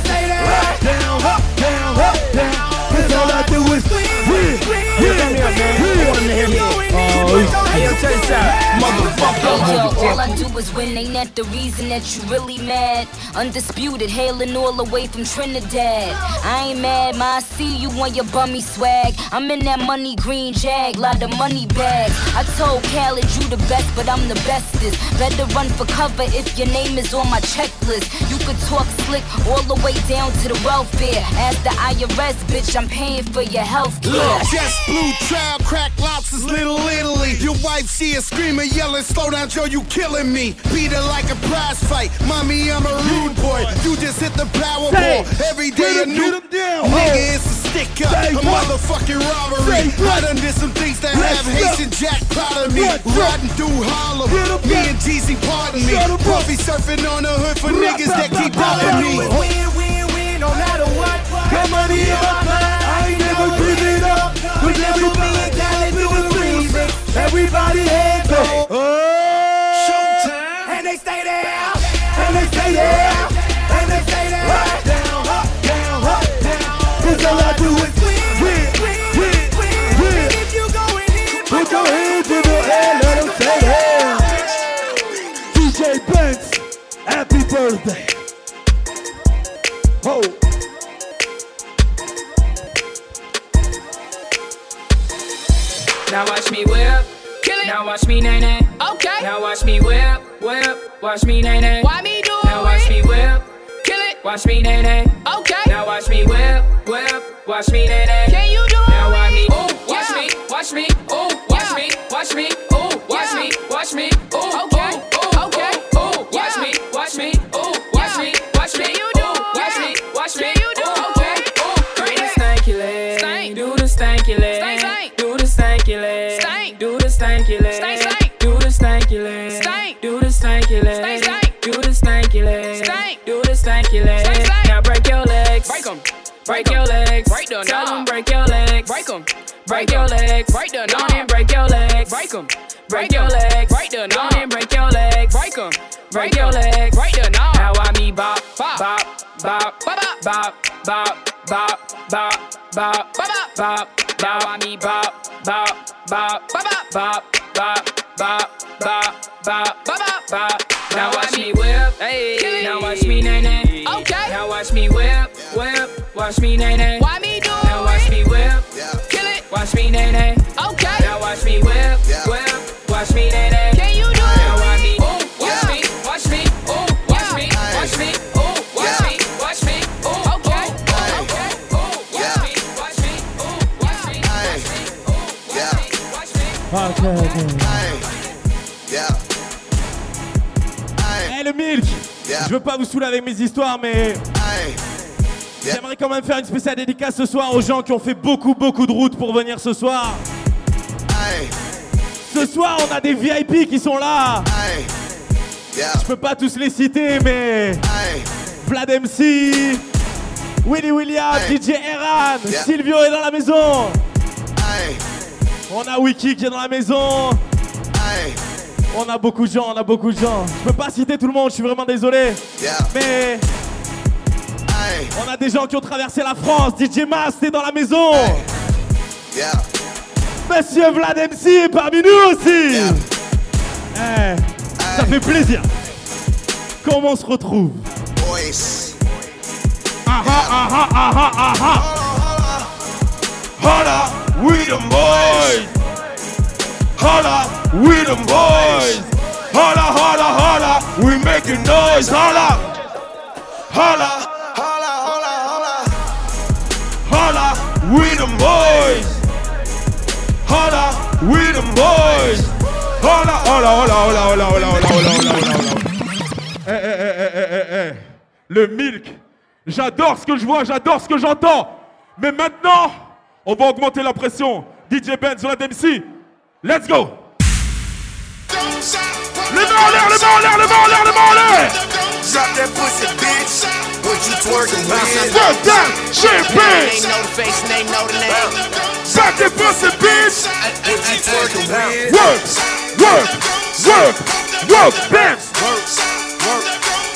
stay there. Up, down, up, down, up, down. Cause all I do is win. All I do is win, ain't that the reason that you really mad? Undisputed, hailing all the way from Trinidad. I ain't mad, ma, I see you on your bummy swag. I'm in that money green jag, lot of money bags. I told Khaled you the best, but I'm the bestest. Better run for cover if your name is on my checklist. You could talk slick all the way down to the welfare. As the IRS, bitch, I'm paying for your healthcare. Look, just blue trial, crack lops is little. Your wife, she is screaming, yelling, slow down, Joe, you killing me. Beat her like a prize fight. Mommy, I'm a rude boy. You just hit the power ball. Every day a new nigga is a stick up. A motherfucking robbery. I done did some things that have Haitian Jack proud of me. Riding through Harlem. Me and Jeezy, pardon me. Puffy surfing on the hood for niggas that keep bothering me. Win, no matter what. Got money in my mind. I ain't never give it up. We never be a guy do it. Everybody hands up. Showtime. And they stay there. And they stay there. And they stay there. Up, down, up, down, up, down. Cause all I do is win. If you go in here, put your hands in the air. Let them say hell. DJ Benz, happy birthday. Oh. Now watch me whip, kill it. Now watch me nay nay. Okay. Now watch me whip, watch me nay nay. Why me do it? Now watch me whip, kill it. Watch me nay nay. Okay. Now watch me whip, watch me nay nay. Can you do it? Now watch me, ooh, watch me, watch me, ooh, watch me, watch me, ooh, watch me, watch me, ooh, okay, okay, ooh, watch me, ooh, watch me, ooh, watch me, okay, ooh, do the stanky leg, do the stanky leg. Stank. Do the stanky leg. Stank. Do the stanky leg. Stank. Do the stanky leg. Stank. Do the stanky leg. Stank. Do the stanky leg. Stank. Now break your legs. Break 'em. Break your legs. Break them. Tell 'em break your legs. Break 'em. Break your legs. Break them. Don't and break your legs. Break 'em. Break your legs. Break them. Don't and break your legs. Break 'em. Break your legs. Break them. Now I me bop, bop, bop, bop, bop, bop, bop, bop, bop, bop, bop, bop. Now I me bop, bop, bop, bop, bop, bop, bop, bop, bop, bop, bop. Now watch me whip, hey. Now watch me nay nay. Okay. Now watch me whip, watch me nay nay. Why me do it? Now watch me whip, kill it. Watch me nay nay. Okay. Now watch me whip, watch me nay nay. Can you do it? Now watch me, ooh, watch me, ooh, watch me, watch me, ooh, watch me, watch me, ooh. Hey le milk, je veux pas vous saouler avec mes histoires, mais j'aimerais quand même faire une spéciale dédicace ce soir aux gens qui ont fait beaucoup de routes pour venir ce soir. Ce soir on a des VIP qui sont là. Je peux pas tous les citer, mais Vlad MC, Willy Williams, DJ Eran, Silvio est dans la maison. On a Wiki qui est dans la maison. Aye. On a beaucoup de gens. Je peux pas citer tout le monde, je suis vraiment désolé. Yeah. Mais aye. On a des gens qui ont traversé la France. DJ Mas est dans la maison. Yeah. Monsieur Vlad MC est parmi nous aussi. Yeah. Ça fait plaisir. Comment on se retrouve? Boys. Aha. Hola. We them boys, holla, we them boys, holla, we making noise, holla, we them boys, holla. le milk. J'adore ce que je vois, j'adore ce que j'entends. Mais maintenant, on va augmenter la pression. DJ Benz, Vlad MC, let's go. Le bas en l'air, le bas en l'air, le bas en l'air, le bas en l'air. Drop that pussy, bitch. What you twerking with? Fuck that shit, bitch. Ain't know the face and ain't know the name. Drop that pussy, bitch. What you twerking with? Work, work, work, work, Benz. Work,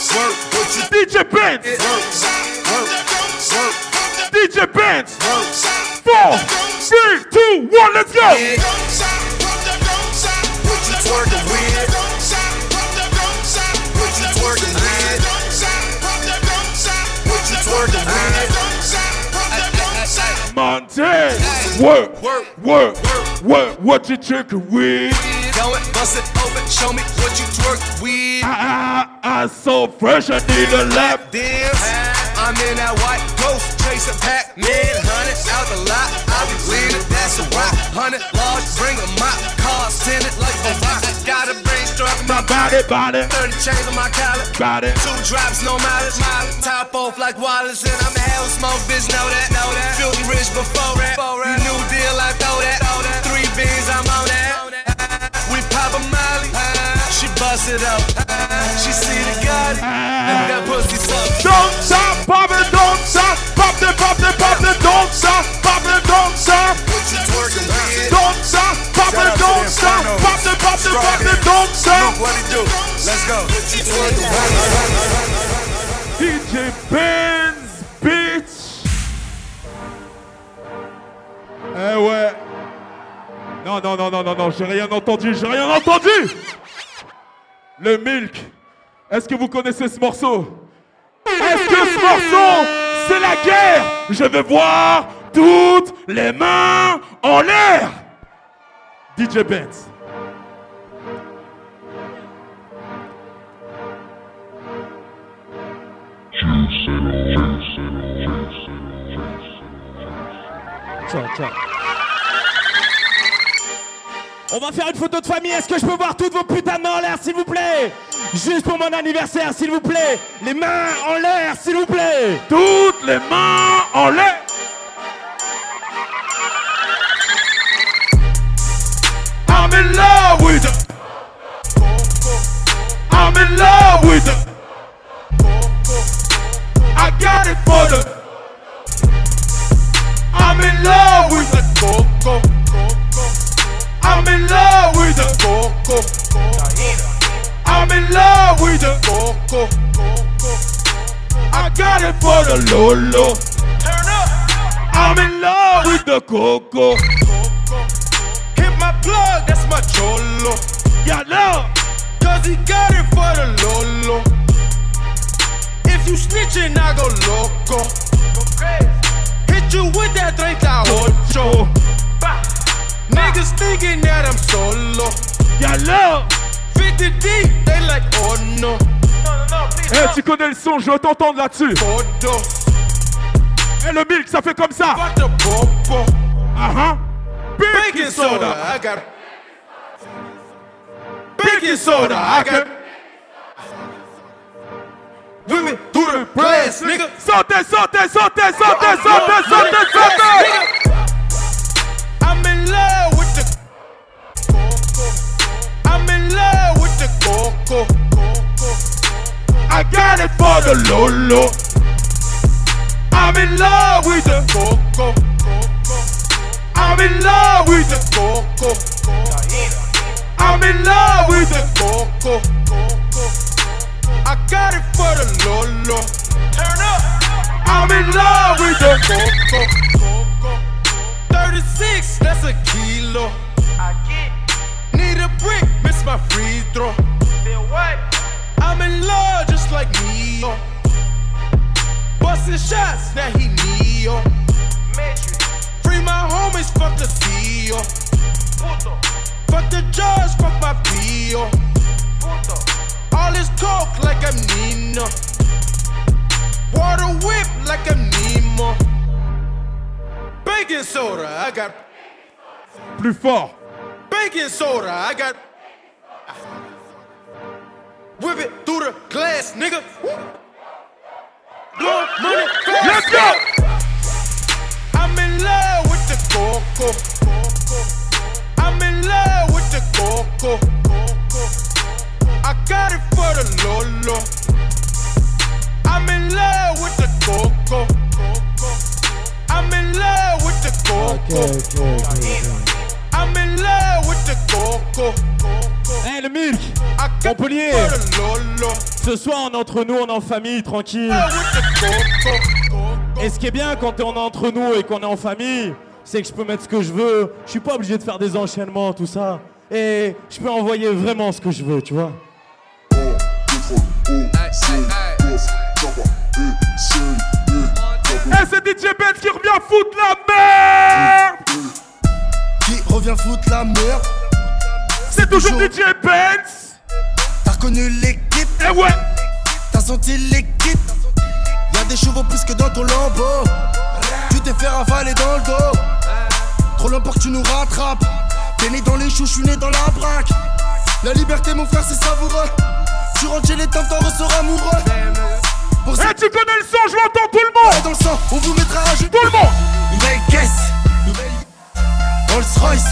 work, work. What you DJ Benz? Work, work, work. DJ Benz. 4, 3, 2, 1, let's go. What you twerking with? What you twerking with? What you twerking with? Montez, work, work, work, work. What you twerking with? Go it, bust it open, show me what you twerking with. I so fresh, I need a lap dance. I'm in that white ghost, chasing Pac-Man. 100 out the lot, I be leaning, that's a rock. 100 large, bring a mop, cars tinted like a rock. Got a brainstorm in my body, body. 30 chains on my collar, body. 2 drops, no mileage, mileage. Top off like Wallace, and I'm a hell smoke, bitch, know that, know that. Filthy rich before that, before that. New deal, I throw that, throw that. 3 beans, I'm on that. We pop a Molly, she bust it up, she see the gun, and that pussy suck. Don't stop, pop it, don't stop, pop it, don't stop, pop it, don't stop. What you twerking with? Don't stop, pop it, don't stop, pop it, don't stop. What it do? Let's go. What you twerking with? DJ Benz, bitch. Eh ouais. Non, non, non, non, non, non, j'ai rien entendu, j'ai rien entendu. Le milk. Est-ce que vous connaissez ce morceau? Est-ce que ce morceau, c'est la guerre? Je veux voir toutes les mains en l'air. DJ Benz. Ciao, ciao. On va faire une photo de famille, est-ce que je peux voir toutes vos putains de mains en l'air, s'il vous plaît? Juste pour mon anniversaire, s'il vous plaît. Les mains en l'air, s'il vous plaît. Toutes les mains en l'air. I'm in love with the... I'm in love with the... I got it for the... I'm in love with the... I'm in love with the coco. I'm in love with the coco. I got it for the lolo. Turn up. I'm in love with the coco. Hit my plug, that's my cholo. Yeah, love, cause he got it for the lolo. If you snitching, I go loco. Hit you with that 38. Niggas thinking that I'm solo. Y'a love 50 deep, they like oh no. Eh hey, tu connais le son, je veux t'entendre là-dessus. Eh hey, le milk ça fait comme ça. Fuck the popo. Uh-huh. Baking soda, I got. Baking soda, I got. Women through the glass, nigga. Sautez, sautez, sautez, sautez, sautez, sautez, sautez. I'm in love with the coco. I got it for the lolo. I'm in love with the coco. I'm in love with the coco. I'm in love with the coco. I got it for the lolo. Turn up. I'm in love with the coco. 36, that's a kilo. Need a brick, miss my free throw. I'm in love just like Neo. Bustin' shots, now he Neo. Free my homies, fuck the CEO. Fuck the judge, fuck my PO. All this coke like I'm Nino. Water whip like I'm Nemo. Baking soda, I got. Plus fort. Baking soda, I got. Whip it through the glass, nigga. go. I'm in love with the coco. I'm in love with the coco. I got it for the lolo. I'm in love with the coco. I'm in love with the coco. I'm in love with the coco. Hey le Milk, Montpellier. Ce soir on est entre nous, on est en famille, tranquille. Et ce qui est bien quand on est entre nous et qu'on est en famille, c'est que je peux mettre ce que je veux. Je suis pas obligé de faire des enchaînements, tout ça. Et je peux envoyer vraiment ce que je veux, tu vois. Hey, c'est DJ Benz qui revient foutre la merde. Qui revient foutre la merde. C'est toujours DJ Benz. T'as reconnu l'équipe. Eh ouais. T'as senti l'équipe. Y'a des chevaux plus que dans ton lambeau. Tu t'es fait ravaler dans le dos. Trop long pour que tu nous rattrapes. T'es né dans les choux, j'suis né dans la braque. La liberté mon frère c'est savoureux. Tu rentres chez les temps, t'en ressors amoureux. Eh hey, tu connais le son, je l'entends tout le monde. Dans le sang, on vous mettra à jour. Tout le monde. Nouvelle caisse, nouvelle Rolls Royce.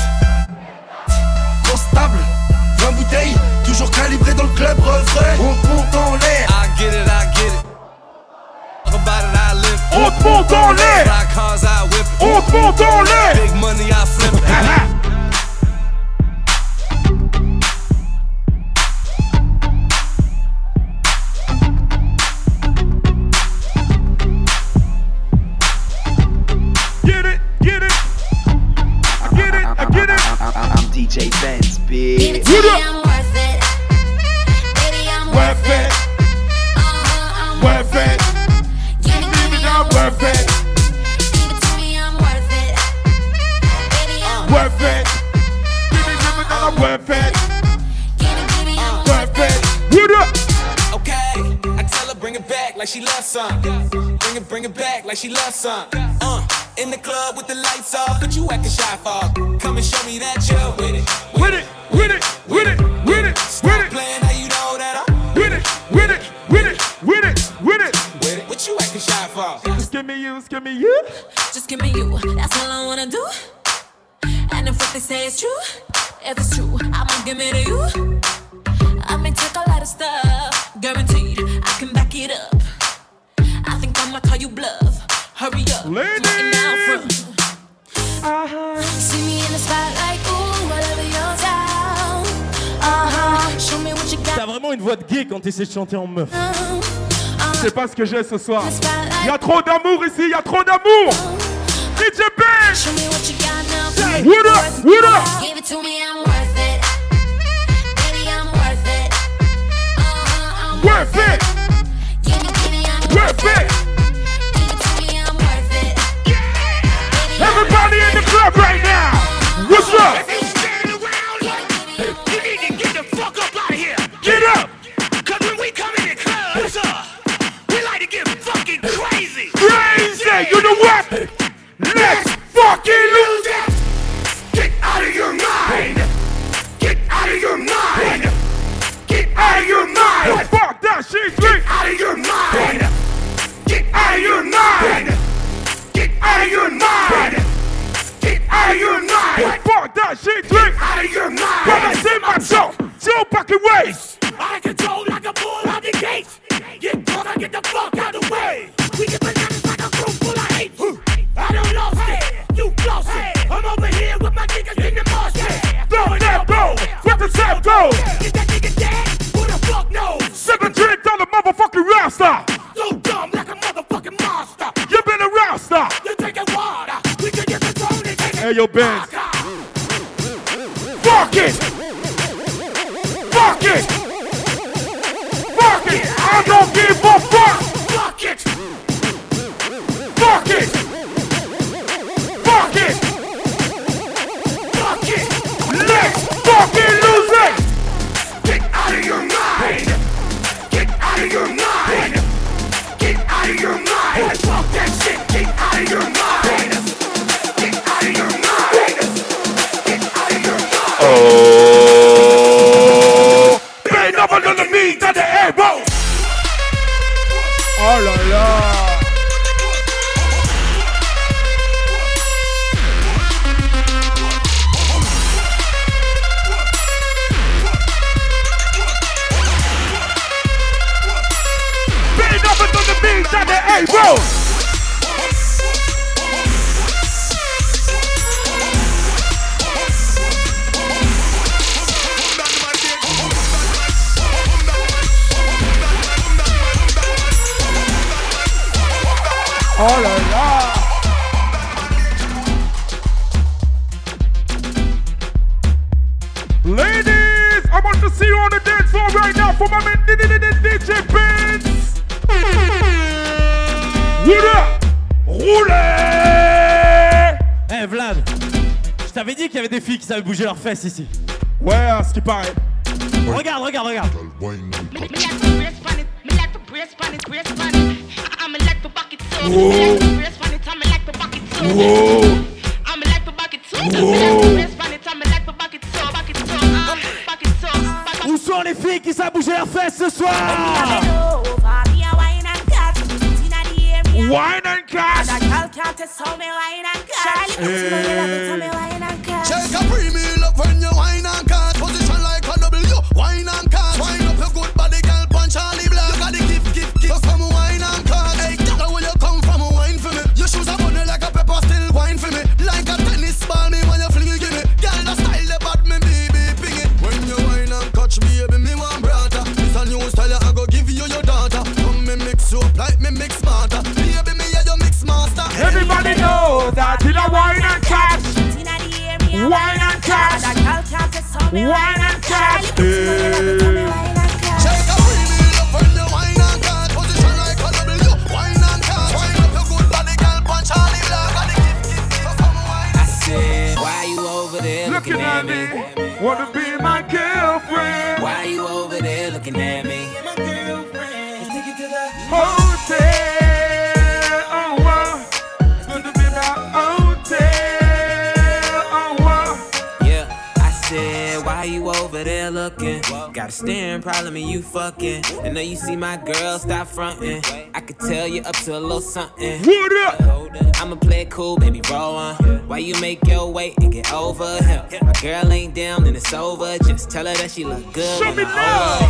Stable, 20 bouteilles, toujours calibré dans le club refrain. On te monte en l'air. I get it, about it, I live. On te monte en l'air. On te monte en l'air. Big money, I flip it. DJ Benz, bitch. Give it to me, I'm worth it. Baby, I'm worth it. Uh-huh, I'm worth it. Give it to me, I'm worth it. Give it to me, I'm worth it. Baby, I'm worth it. Give it to me, I'm worth it. Give it to me, I'm worth it. What up? Okay, I tell her bring it back like she loves some. Bring it back like she loves some. In the club with the lights off, but you actin' shy for. Come and show me that you're with it. With it, with it, with it, with it. Stop playin', how you know that I'm with it, with it, with it, with it, with it. With it, what you actin' shy for? Just give me you, just give me you. Just give me you, that's all I wanna do. And if what they say is true, if it's true, I'ma give it to you. I may take a lot of stuff, guaranteed, I can back it up. I think I'ma call you bluff. Hurry up, ladies. Uh-huh. See me in the spotlight, ooh, whatever you're down. Uh-huh. Show me what you got. T'as vraiment une voix de gay quand t'essaies de chanter en meuf. Uh-huh. C'est pas ce que j'ai ce soir. Y'a trop d'amour ici, y'a trop d'amour. DJ Benz. Show me what you got now. Hey, what up, what up? Give it to me, I'm worth it. Baby, I'm worth it. Uh-huh, I'm worth it. Give me, I'm worth it. Everybody in the club right now. What's up? If you stand around, you need to get the fuck up out of here. Get up. Cause when we come in the club, what's up? We like to get fucking crazy. Crazy, you know what? Let's fucking lose it. Get out of your mind. Get out of your mind. Get out of your mind. Fuck that shit, get out of your mind. Get out of your mind. Out of your mind. Get out of your mind. Fuck that shit, drink. Out of your mind. When I see myself, so fucking waste. I control like a bull out the gate. Get drunk, I get the fuck out of the way. We get bananas like a room full of hate. I don't lost it, you lost it. I'm over here with my niggas in the marsh. Throw that bro, let the sound go. Is that nigga dead? Who the fuck knows? Sip and drink down the motherfucking roster. So dumb like a motherfucking monster. You've been around, stop. Hey, yo, Benz. Fuck it! Fuck it! Fuck it! I don't give a fuck! Fuck it! Fuck it! Fuck it! Fuck it! Let's fucking lose it! Get out of your mind! Get out of your mind! Get out of your mind! Fuck that shit! Get out of your mind! Oh, ain't nobody gonna meet that the air, bro. Oh là là! Ladies, I want to see you on the dance floor right now for my man DJ Benz. Roulez! Eh Vlad, je t'avais dit qu'il y avait des filles qui savaient bouger leurs fesses ici. Ouais, à ce qui paraît. Regarde. Où sont les filles qui savent bouger leurs fesses ce soir? Wine and cash. Check a premium up when you wine and cash. Position like a W. Wine and cash. Wine up your good body, girl. Punch all the block. You got the gift. Just come wine and cash. Hey, girl, where you come from? Wine for me. Your shoes are burning like a pepper, still wine for me. Like a tennis ball, me when you fling it, give me. Girl, the style the bad me, baby, ping it. When you wine and catch me, baby, me one brother. This a new style, I go give you your daughter. Come me mix you up like me mix smarter. Baby, me yeah, your mix master. Everybody know that in a wine and cash. Wine and cash, wine and cash. Shake a premium up when you wine and cash. Position like a W, wine and cash. Wine up your good body, girl, punch all the block. Got the gift for some wine. I said, why you over there looking at me? Wanna be my girlfriend? Why you over there looking at me? My girlfriend. Let's take it to the hotel. Over there looking, got a staring problem and you fucking. I know you see my girl, stop fronting. I could tell you up to a little something. What up? I'ma play it cool, baby, roll on. Why you make your way and get over him? My girl ain't down and it's over. Just tell her that she look good. Show me love.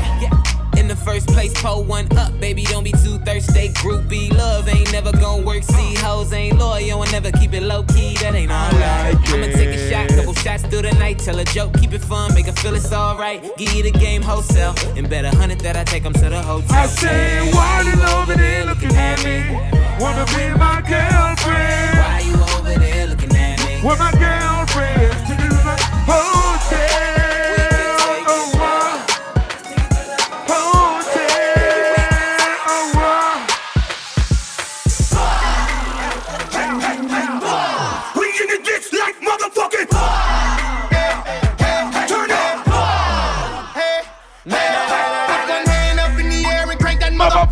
In the first place, pull one up, baby, don't be too thirsty. Groupie love ain't never gonna work. See, hoes ain't loyal and never keep it low-key. That ain't all right. I'ma take a shot, couple shots through the night. Tell a joke, keep it fun, make her feel it's all right. Give you the game wholesale, and bet 100 that I take them to the hotel. I say, why you over there looking at me? Wanna be my girlfriend? Why you over there looking at me? With my girlfriend, to do the hotel.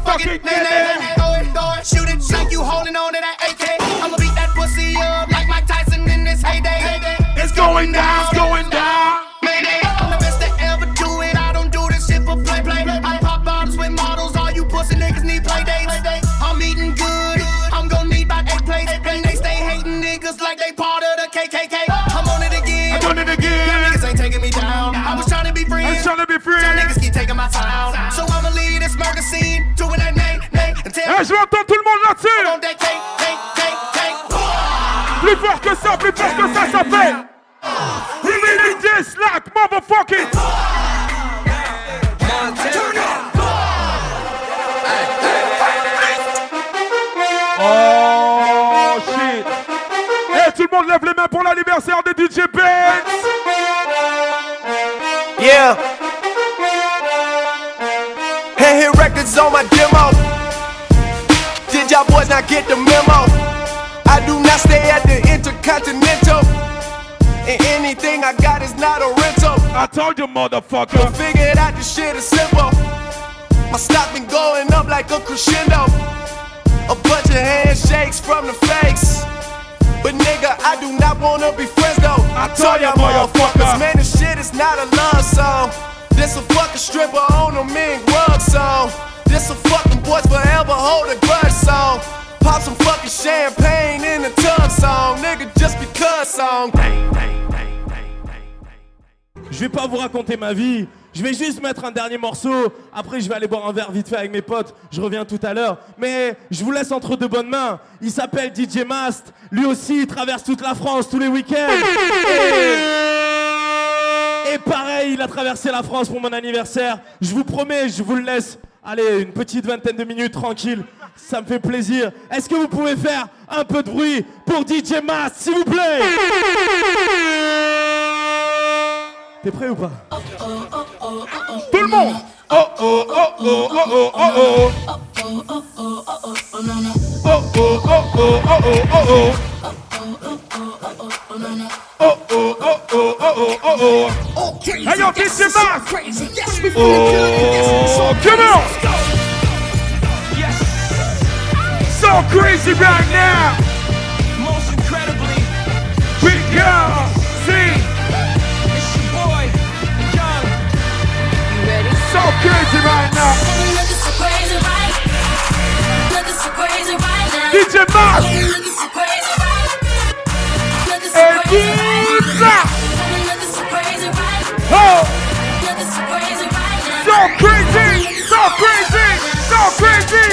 Fucking door, shoot it like you holding on to that AK. I'ma beat that pussy up like Mike Tyson in this heyday. It's going down, it's going down. I'm the best to ever do it. I don't do this shit for play. I pop bottles with models. All you pussy niggas need play dates. I'm eating good. I'm gonna need about 8 plates. And they stay hating niggas like they part of the KKK. I'm on it again. Y'all niggas ain't taking me down. I was trying to be free. Y'all niggas keep taking my time. So I'ma leave this murder scene. Et je vais entendre tout le monde là-dessus. Plus fort que ça, ça fait. We need it just like motherfucking. Oh shit. Et tout le monde lève les mains pour l'anniversaire de DJ Benz. Yeah. Hey, hit records on my demo. Y'all boys not get the memo. I do not stay at the Intercontinental, and anything I got is not a rental. I told you, motherfucker. But figured out this shit is simple. My stock been going up like a crescendo. A bunch of handshakes from the fakes, but nigga, I do not wanna be friends though. I told y'all motherfuckers, man, this shit is not a love song. This a fucking stripper on a mink rug song. This a fucking boys forever hold a grudge song. Pop some fucking champagne in the tub song. Nigga just because song. Je vais pas vous raconter ma vie. Je vais juste mettre un dernier morceau. Après je vais aller boire un verre vite fait avec mes potes. Je reviens tout à l'heure. Mais je vous laisse entre deux bonnes mains. Il s'appelle DJ Mas. Lui aussi il traverse toute la France tous les week-ends. Et pareil il a traversé la France pour mon anniversaire. Je vous promets, je vous le laisse. Allez, une petite vingtaine de minutes, tranquille. Ça me fait plaisir. Est-ce que vous pouvez faire un peu de bruit pour DJ Mas, s'il vous plaît? T'es prêt ou pas? Tout le monde! Oh oh oh oh oh oh oh oh oh oh oh oh oh oh oh. Hey yo, DJ Mas! Oh, come on! Yes! So crazy right now! Most incredibly, we go! So crazy right now. DJ Mas. Hey, Booza. Oh. So crazy, so crazy, so crazy.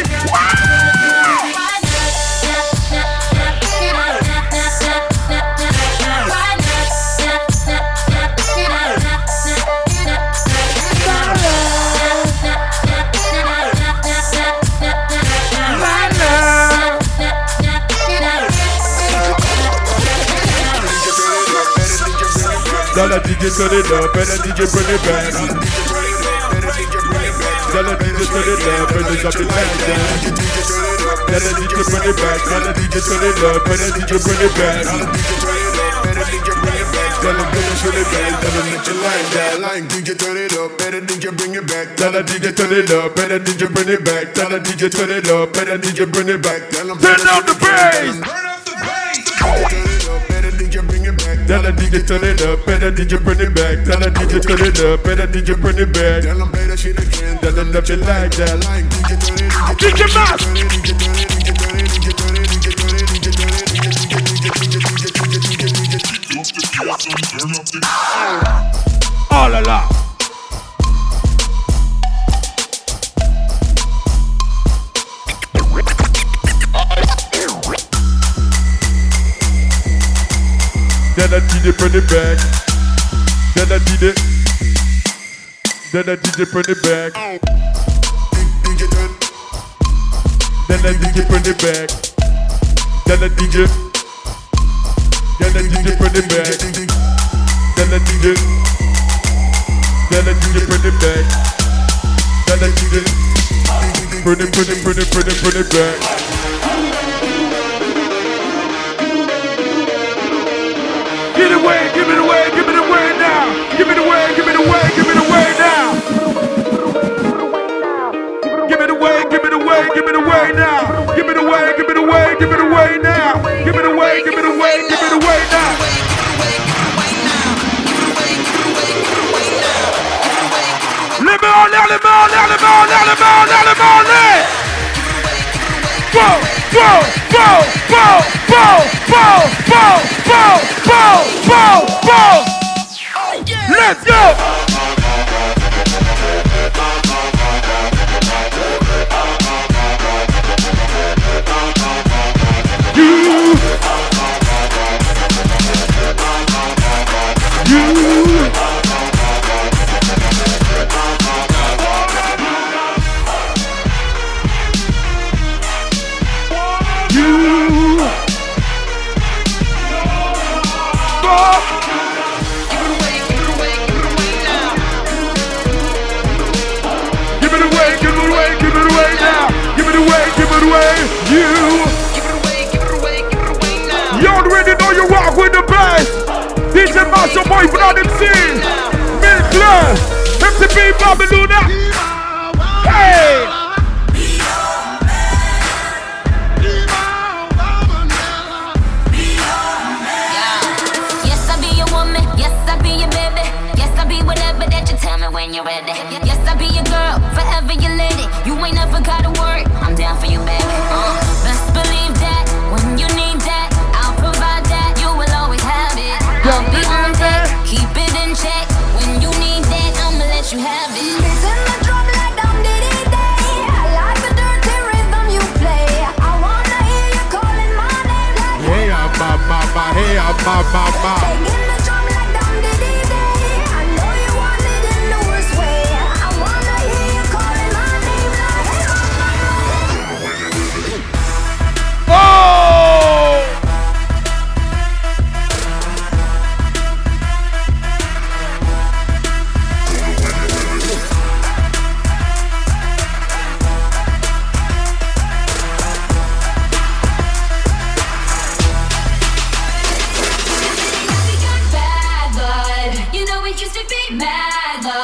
Dalla DJ turn it up and the DJ bring it back. Dalla DJ turn it up and the drop it back down. Dalla DJ bring it back. Dalla DJ turn it up and the DJ bring it back. Dalla DJ turn it back. Dalla DJ like that. Like DJ turn it up and the DJ bring it back. Dalla DJ turn it up and the DJ bring it back. Dalla DJ turn it up and the DJ bring it back. Turn up the bass. Turn up the bass. Tell a DJ turn it up, better DJ bring it back. Tell a DJ turn it up, better DJ bring it back. Tell them play that shit again, tell them that you like that. DJ Mas! Oh la la! Then I DJ bring it back. Then I DJ bring it back. Then I DJ bring it back. Then I DJ bring it back. Then I DJ bring it back. Then I DJ bring it back. Give it away, give it away, give it away now. Give it away, give it away, give it away now. Give it away, give it away, give it away now. Give it away, give it away, give it away now. Give it away, give it away, give it away now. Les mains en l'air, les mains en l'air, les mains en l'air, les mains en l'air, les mains en l'air. Bow, bow, bow, bow, bow, bow, bow, bow, bow. Bow, bow. Let's go. Your boy Vlad MC, Milcler, MTP, Babyluna. Hey! Yes, I be your woman. Yes, I be your baby. Yes, I be whatever that you tell me when you're ready. Yes, I be your girl, forever your lady. You ain't never gotta worry. I'm down for you, baby. Best believe that when you need that, I'll provide that. You will always have it. I'll be on deck, keep it in check. When you need that, I'ma let you have it. It's in the drum like down diddy day. I like the dirty rhythm you play. I wanna hear you calling my name like hey, ba ba ba, hey, ba ba ba. Taking the drum like down diddy day. I know you want it in the worst way. I wanna hear you calling my name like hey, ba ba ba.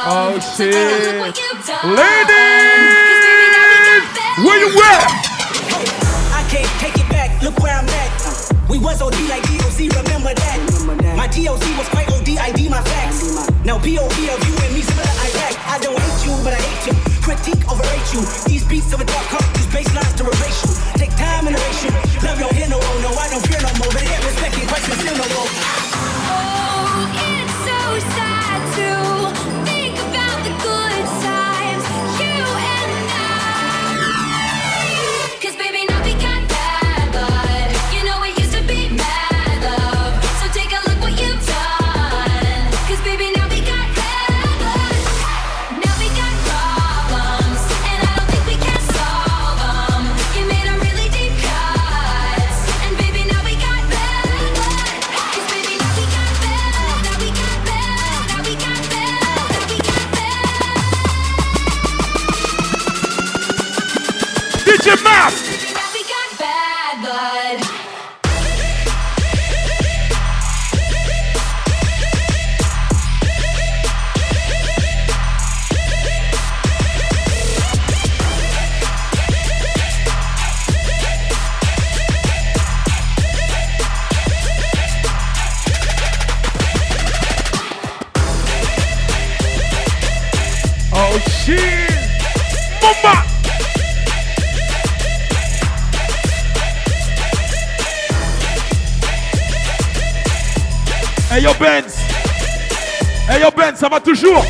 Oh shit. Ladies, where you at? I can't take it back, look where I'm at. We was OD like DOC, remember that? My DOC was quite OD, ID my facts. Now POV of you and me similar Iraq. I don't hate you, but I hate you. Critique, overrate you. These beats of a dark heart, these bass lines to erase you. Take time and duration. Love your hair, no, oh no, I don't fear no more. But here, respect it, quite sincere, no more. Oh, it's so sad to DJ Mas! We got bad blood. Oh shit! Bomba! Hey yo Benz, ça va toujours?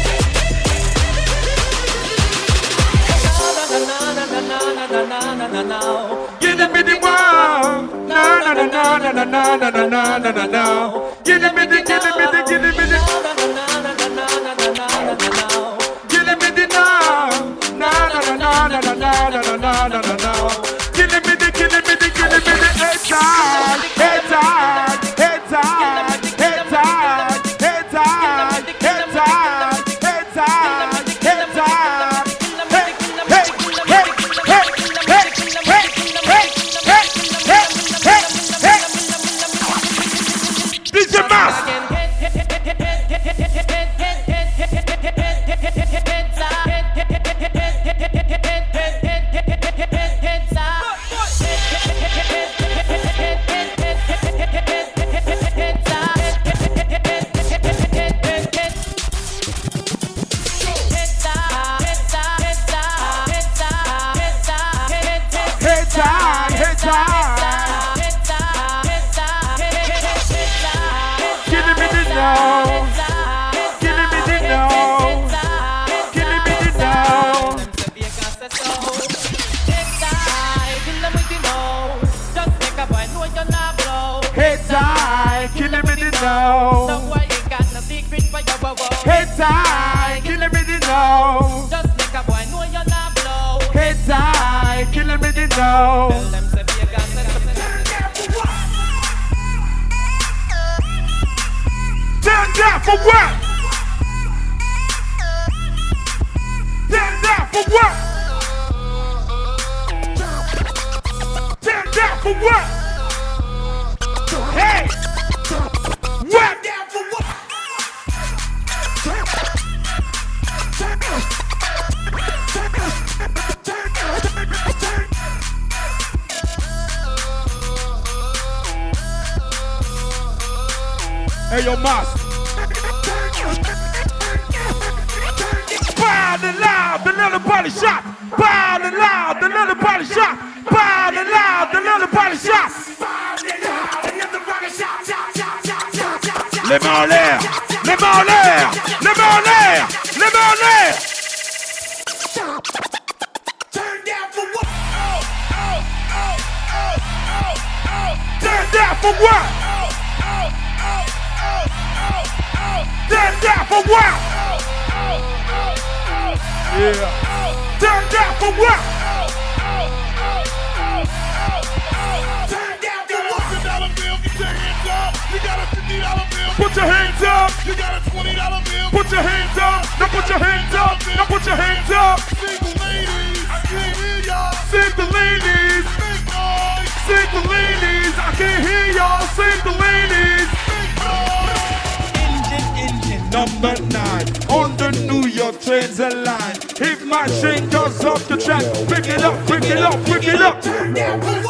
is a line. If my shit goes off the track, pick it up, pick it up, pick it up. Turn down, turn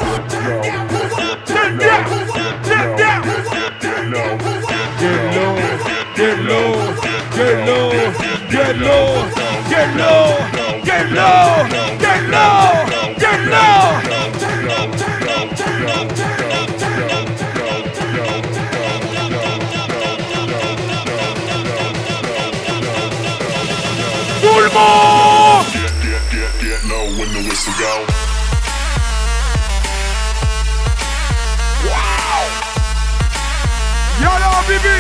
down, turn down. Get low, get low, get low, get low, get low, get low, get low, get low. Get low when the whistle go. Wow! Yalla, baby!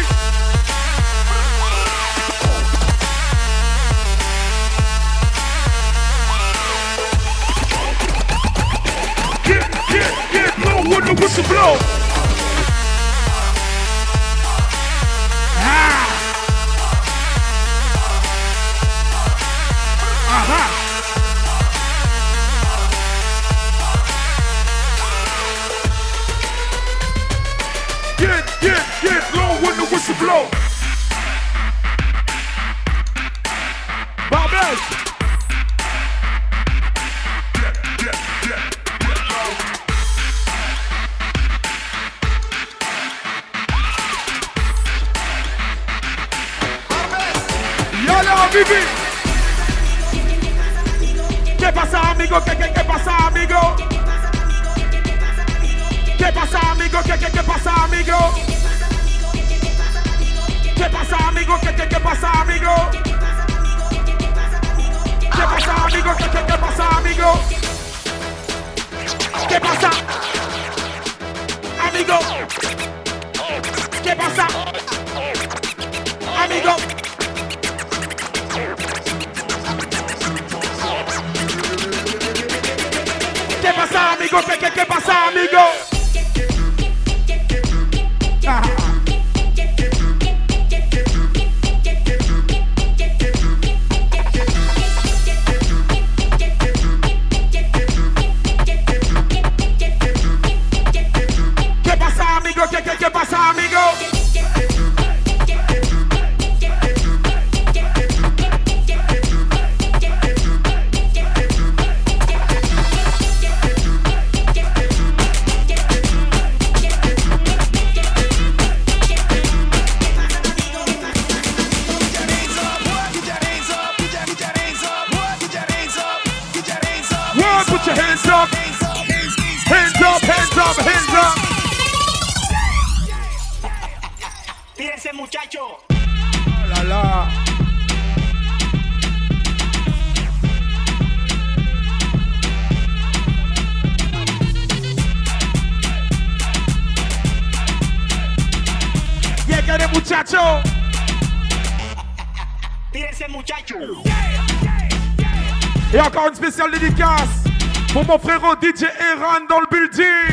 Get low when the whistle blow. Blow. Barbells. Yalla, Bibi. ¿Qué pasa, amigo? ¿Qué pasa, amigo? ¿Qué pasa, amigo? ¿Qué pasa, amigo? ¿Qué pasa, amigo? ¿Qué pasa, amigo? ¿Qué pasa, amigo? ¿Qué pasa, amigo? ¿Qué pasa, amigo? ¿Qué pasa, amigo? ¿Qué pasa, amigo? ¿Qué pasa, amigo? Et encore une spéciale dédicace pour mon frérot DJ Eran dans le building.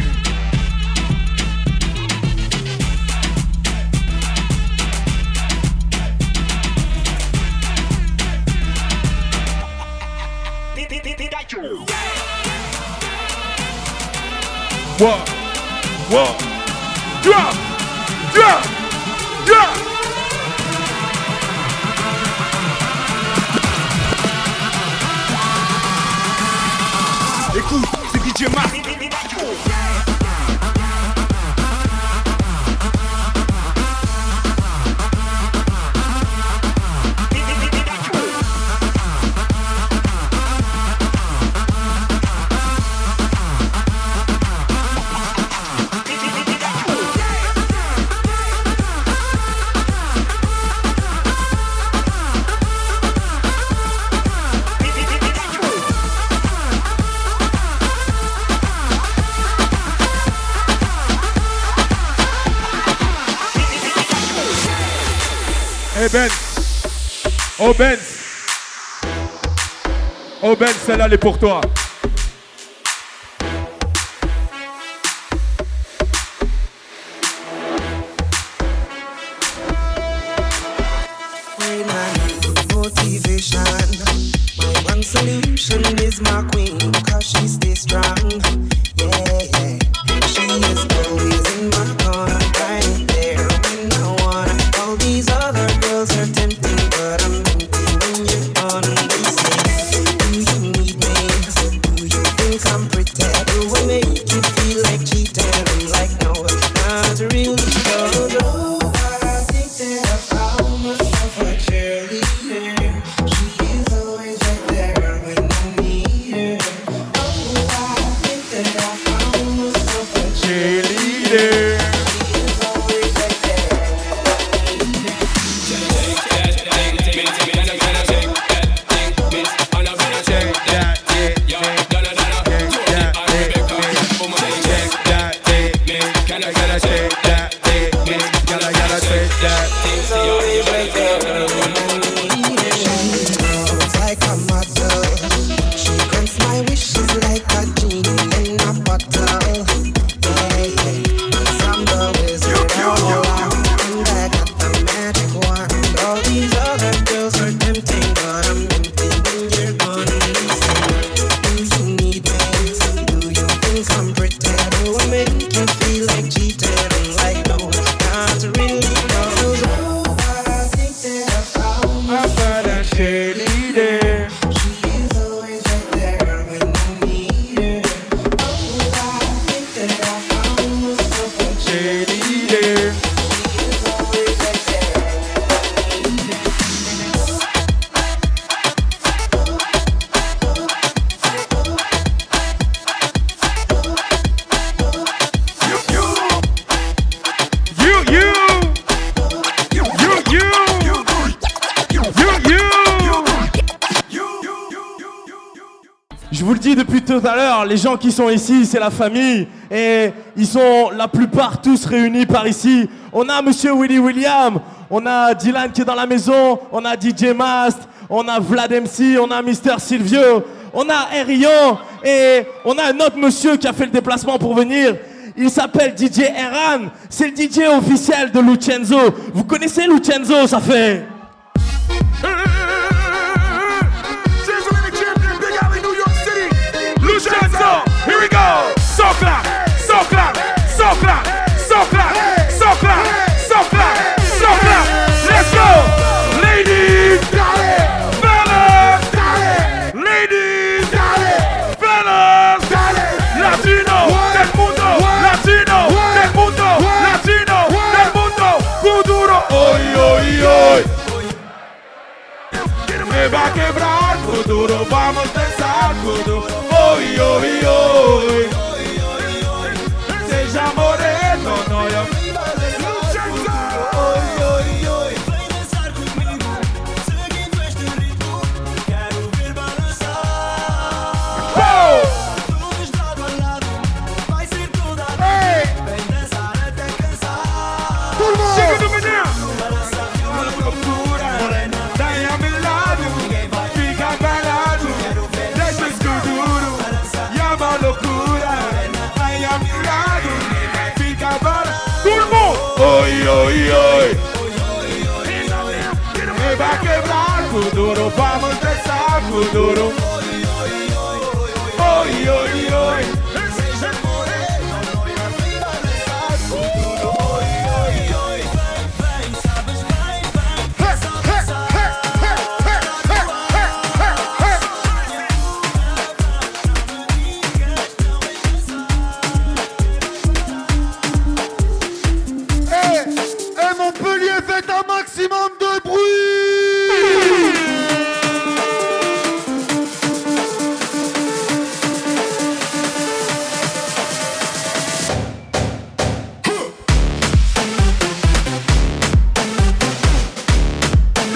Wow, wow, drop, drop, drop. Écoute, c'est DJ Mas. Benz, oh Benz, oh Benz, celle-là elle est pour toi. But I'm thinking when you're on. there. Les gens qui sont ici, c'est la famille et ils sont la plupart tous réunis par ici. On a Monsieur Willy Williams, on a Dylan qui est dans la maison, on a DJ Mas, on a Vlad MC, on a Mister Silvio, on a Erion et on a un autre monsieur qui a fait le déplacement pour venir. Il s'appelle DJ Eran, c'est le DJ officiel de Lucenzo. Vous connaissez Lucenzo, ça fait... Here we go! Socra, Socra, Socra, Socra, Socra, Socra, Socra. Let's go! Ladies, fellas, ladies, fellas, Latino, del mundo, Latino, del mundo, Latino, del mundo, futuro. Hoy, hoy, hoy. Me va a quebrar, futuro, vamos a pensar, futuro. Oi, oi, oi. Seja moreno, não é oi, oi, oi. Vem dançar comigo, seguindo este ritmo. Quero ver balançar. Todos lado a lado, vai ser toda a noite. Vem dançar até cansar. Chega de manhã. Uma loucura, morena. Daí a meu lado, ninguém vai ficar calado. Quero ver deixa isso duro. Uma loucura, aí a meu lado, ninguém vai ficar barato. Turmo! Oi, oi, oi. Me vai quebrar, futuro, vamos dançar, futuro. Oi, oi, oi. Seja morena, não é assim pra dançar, futuro. Oi, oi, oi. Vem, sabes, vem, dançar. Maximum de bruit.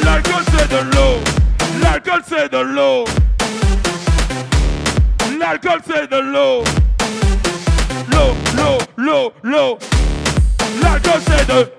L'alcool c'est de l'eau. L'alcool c'est de l'eau. L'alcool c'est de l'eau. L'eau, l'eau, l'eau, l'eau. L'alcool c'est de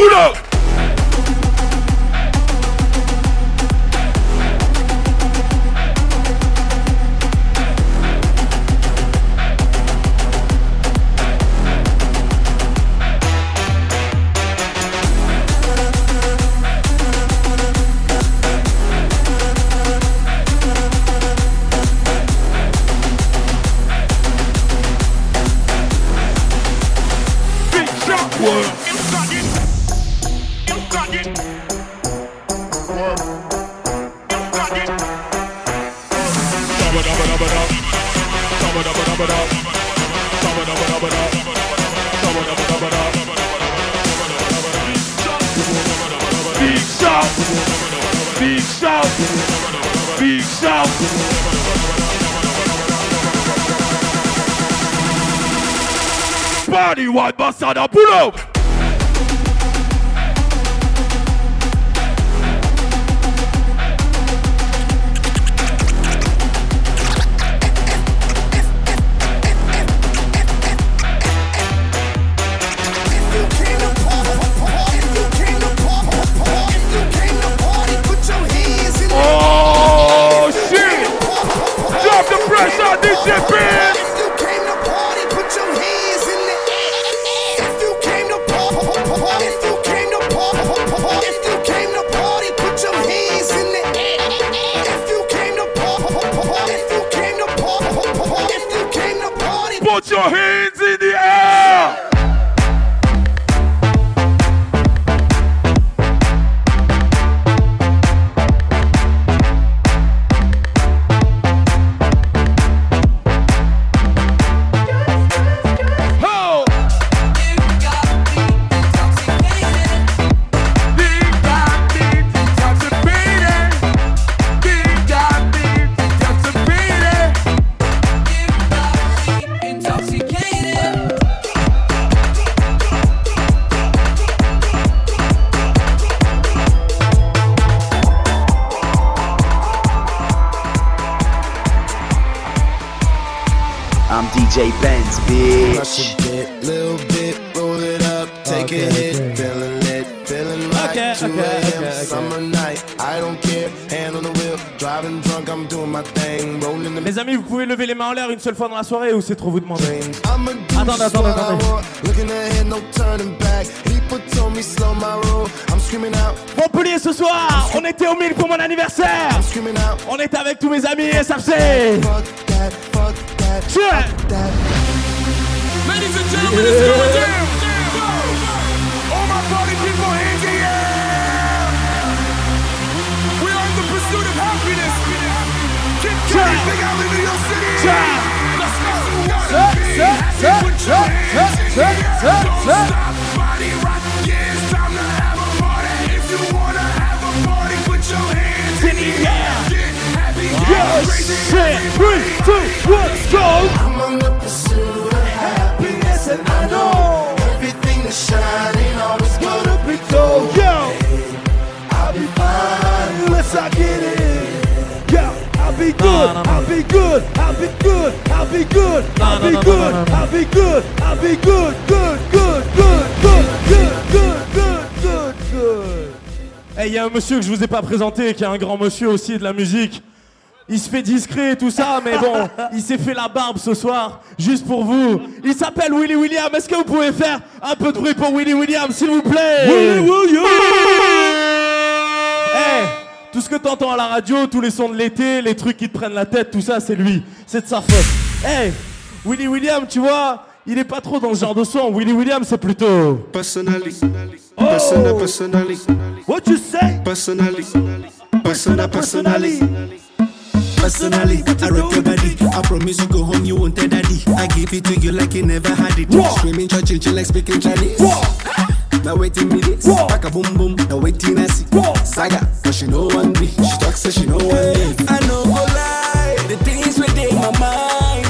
Pull up! DJ Benz, bitch. Rush a bit, little bit, roll it up, take a hit, feeling lit, feeling right. Summer night, I don't care, hand on the wheel, driving drunk, I'm doing my thing, rolling the. Les amis, vous pouvez lever les mains en l'air une seule fois dans la soirée ou c'est trop vous demander. Attendez. Montpellier ce soir, on était au 1000 pour mon anniversaire. On était avec tous mes amis SRC. Sure. Ladies and gentlemen, it's going down. All my party people, hands in the air. We are in the pursuit of happiness. Keep everything out in New York City. Let's go. Don't stop, body rock. Yeah, it's time to have a party. If you wanna have a party, put your hands in the air. Get happy, get crazy, everybody. 3, 2, 1, go! I'm on the pursuit of happiness, and I know everything that's shining always gonna be gold. Yo, hey, I'll be fine unless I get it. Yeah, I'll be good, I'll be good, I'll be good, I'll be good, I'll be good, I'll be good, I'll be good, good, good, good, good, good, good, good, good, good. Hey, il y a un monsieur que je vous ai pas présenté, qui est un grand monsieur aussi de la musique. Il se fait discret et tout ça, mais bon, il s'est fait la barbe ce soir, juste pour vous. Il s'appelle Willy Williams. Est-ce que vous pouvez faire un peu de bruit pour Willy Williams, s'il vous plaît? Willy Williams. Hey, tout ce que t'entends à la radio, tous les sons de l'été, les trucs qui te prennent la tête, tout ça, c'est lui. C'est de sa faute. Hey, Willy Williams, tu vois, il est pas trop dans ce genre de son. Willy Williams, c'est plutôt... Personally. Oh. Personally. What you say? Personally. Personally. Personally, I rock your body. I promise you go home, you won't tell daddy. I give it to you like you never had it. Screaming church, chill like speaking Chinese. Now waiting minutes, pack a boom boom. Now waiting I see. Saga, but she know one me. She talks so she know one me. I know go lie, the things within my mind.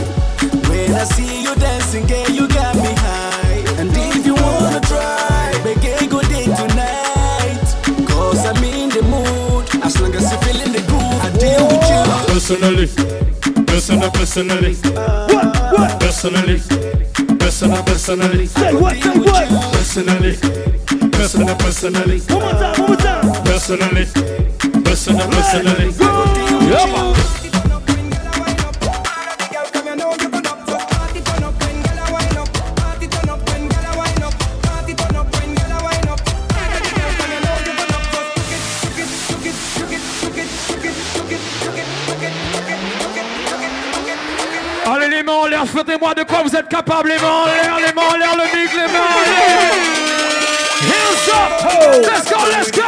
When I I see you dancing, girl, you got me high. And if you wanna try, make a good day tonight, cause I'm in the mood, as long as you're feeling the groove, I deal with you. Personally, what? Personally, say what, say what? Personally, one more time. Personally, yeah. Souhaitez-moi de quoi vous êtes capable, les mains en l'air, le mic, les mains en l'air. Heels up, let's go.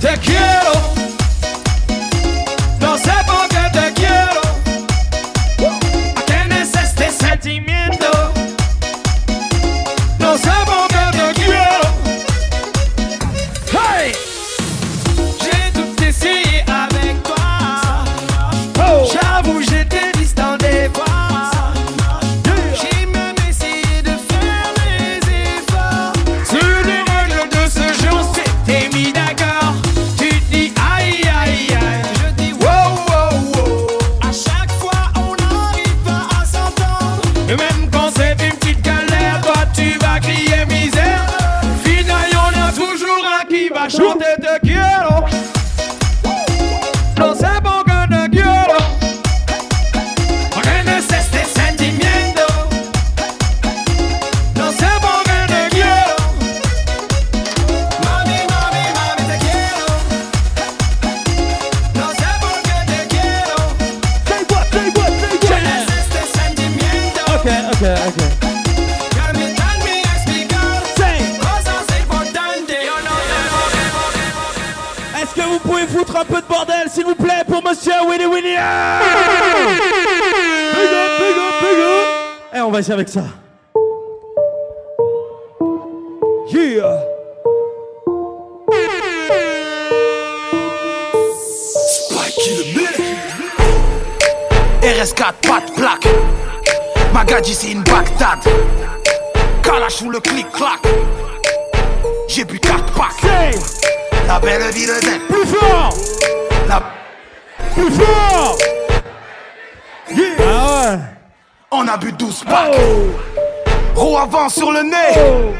Te quiero, no sé por qué te quiero. Tienes este sentimiento, no sé por qué te quiero. Hey, j'ai tout essayé avec toi. Oh. J'avoue, j'étais distant des fois. J'ai même essayé de faire des efforts. Sur les règles de ce jeu, c'était mis d'accord. Yo te quiero, no sé por qué te quiero. Tienes este sentimiento, no sé por qué te quiero. Mami, te quiero, no sé por qué te quiero. Say what. Tienes este sentimiento. Okay. Foutre un peu de bordel, s'il vous plaît, pour Monsieur Willy Williams. Big up. Et on va essayer avec ça. Yeah. Spike le mec. RS4, pas de plaque. Magadji, c'est une Bagdad. Kalash ou le clic-clac. J'ai bu 4 packs. La belle ville d'elle. Plus fort. Yeah. Ah ouais. On a bu 12 packs. Oh. Roue avant sur le nez. Oh.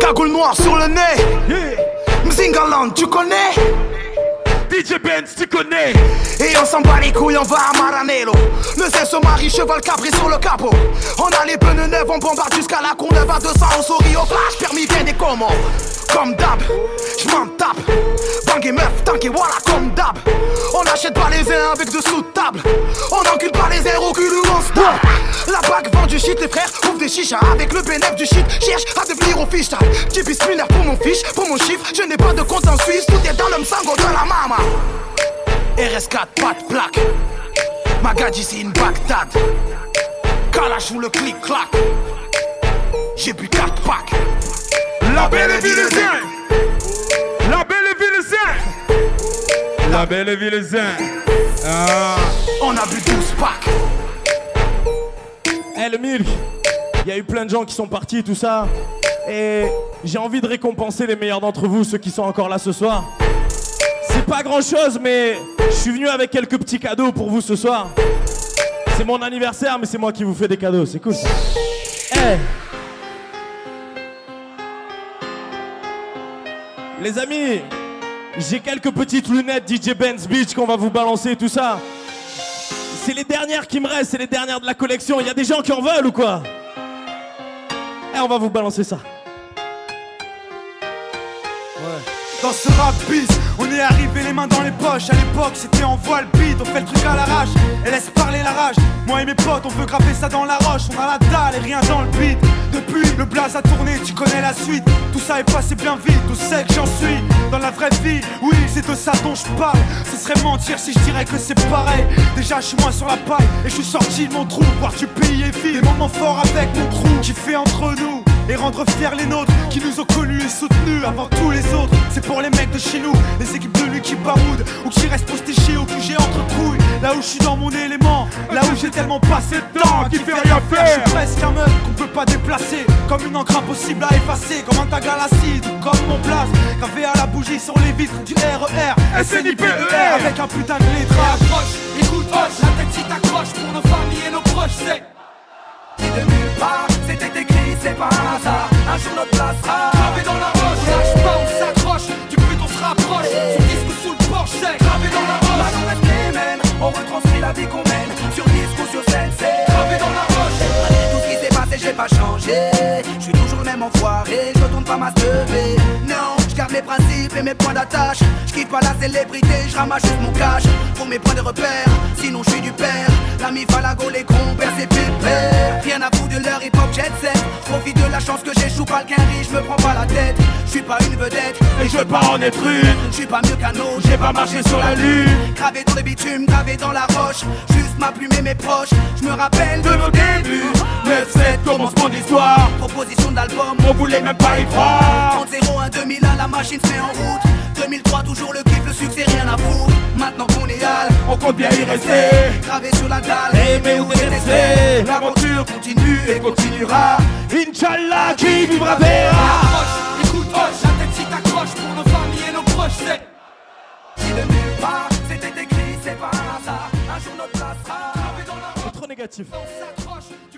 Cagoule noire sur le nez. Yeah. Mzingaland, tu connais. DJ Benz, tu connais. Et on s'en bat les couilles, on va à Maranello. Le zé se marie, cheval cabri sur le capot. On a les pneus neufs, on bombarde jusqu'à la Courneuve. À 200, on sourit au flash, permis bien des commandes. Comme d'hab, j'm'en tape. Bang et meuf, tank et voilà, comme d'hab. On n'achète pas les uns avec de sous-table. On n'encule pas les airs au cul ou on se tape. La bague vend du shit, les frères ouvrent des chichas. Avec le bénéfice du shit, cherche à devenir au fiche. J'ai pisse mineur pour mon chiffre. Je n'ai pas de compte en Suisse, tout est dans le m'sango de la mama. RS4, pas de plaque. Magadji, c'est une Bagdad. Kalash ou le clic-clac. J'ai bu 4 packs. La belle ville zen. Ah. On a bu 12 packs. Eh, le milk. Il y a eu plein de gens qui sont partis et tout ça. Et j'ai envie de récompenser les meilleurs d'entre vous, ceux qui sont encore là ce soir. C'est pas grand chose, mais je suis venu avec quelques petits cadeaux pour vous ce soir. C'est mon anniversaire, mais c'est moi qui vous fais des cadeaux, c'est cool ça. Hey. Les amis, j'ai quelques petites lunettes DJ Benz Beach qu'on va vous balancer et tout ça. C'est les dernières qui me restent, c'est les dernières de la collection. Il y a des gens qui en veulent ou quoi? Eh, on va vous balancer ça. Ouais. Dans ce rap bis, on est arrivé les mains dans les poches. À l'époque c'était en voile bide, on fait le truc à l'arrache et laisse parler la rage. Moi et mes potes on veut graver ça dans la roche. On a la dalle et rien dans le bide. Depuis le blaze a tourné, tu connais la suite. Tout ça est passé bien vite, on sait que j'en suis. Dans la vraie vie, oui c'est de ça dont je parle. Ce serait mentir si je dirais que c'est pareil. Déjà je suis moins sur la paille et je suis sorti de mon trou. Voir du pays et vie, des moments forts avec mon crew qui fait entre nous et rendre fiers les nôtres qui nous ont connus et soutenus avant tous les autres. C'est pour les mecs de chez nous, les équipes de lui qui baroudent ou qui restent postéchés au QG entre couilles. Là où je suis dans mon élément, là où j'ai tellement passé de temps qui fait rien faire. Je suis presque un meuf qu'on peut pas déplacer, comme une encre impossible à effacer, comme un tag à l'acide ou comme mon blase gravé à la bougie sur les vitres du RER SNIPER avec un putain de lettrage. Approche, écoute, hoche, la tête si t'accroche pour nos familles et nos proches. C'est de nulle part, c'était écrit, c'est pas un hasard. Un jour notre place sera gravé dans la roche. On lâche pas, on s'accroche, du but on se rapproche. Sur disque ou sous le porche, c'est gravé dans la roche. Là on reste les mêmes, on retranscrit la vie qu'on mène. Sur disque ou sur scène, c'est gravé dans la roche. Malgré tout ce qui s'est passé, j'ai pas changé. J'suis toujours le même enfoiré, je retourne pas ma teubée. Non, j'garde mes principes et mes points d'attache. J'kiffe pas la célébrité, j'ramasse juste mon cash. Pour mes points de repère, sinon j'suis du père. L'ami Falago, les compères, c'est pépère. Rien à foutre de leur hip-hop jet set. J'profite de la chance que j'échoue pas le quinri, j'me prends pas la tête. J'suis pas une vedette, et je veux pas en être une. J'suis pas mieux qu'un autre, j'ai pas marché sur la lune. Gravé dans le bitume, gravé dans la roche. Juste ma plume et mes proches, j'me rappelle de nos débuts. 9-7 commence mon histoire. Proposition d'album, on voulait même pas y croire. 30-01-2001, la machine se met en route. 2003, toujours le kiff, le succès, rien à foutre. Maintenant qu'on est hal, on compte bien y rester. Gravé sur la dalle, aimer ou détester. L'aventure continue et continuera. Inch'Allah, qui vivra verra. Approche, écoute, hoche, la tête si t'accroche pour nos familles et nos proches. C'est si de nulle part, c'était écrit, c'est pas un hasard. Un jour notre place sera gravé dans la roche. C'est trop négatif. On s'accroche.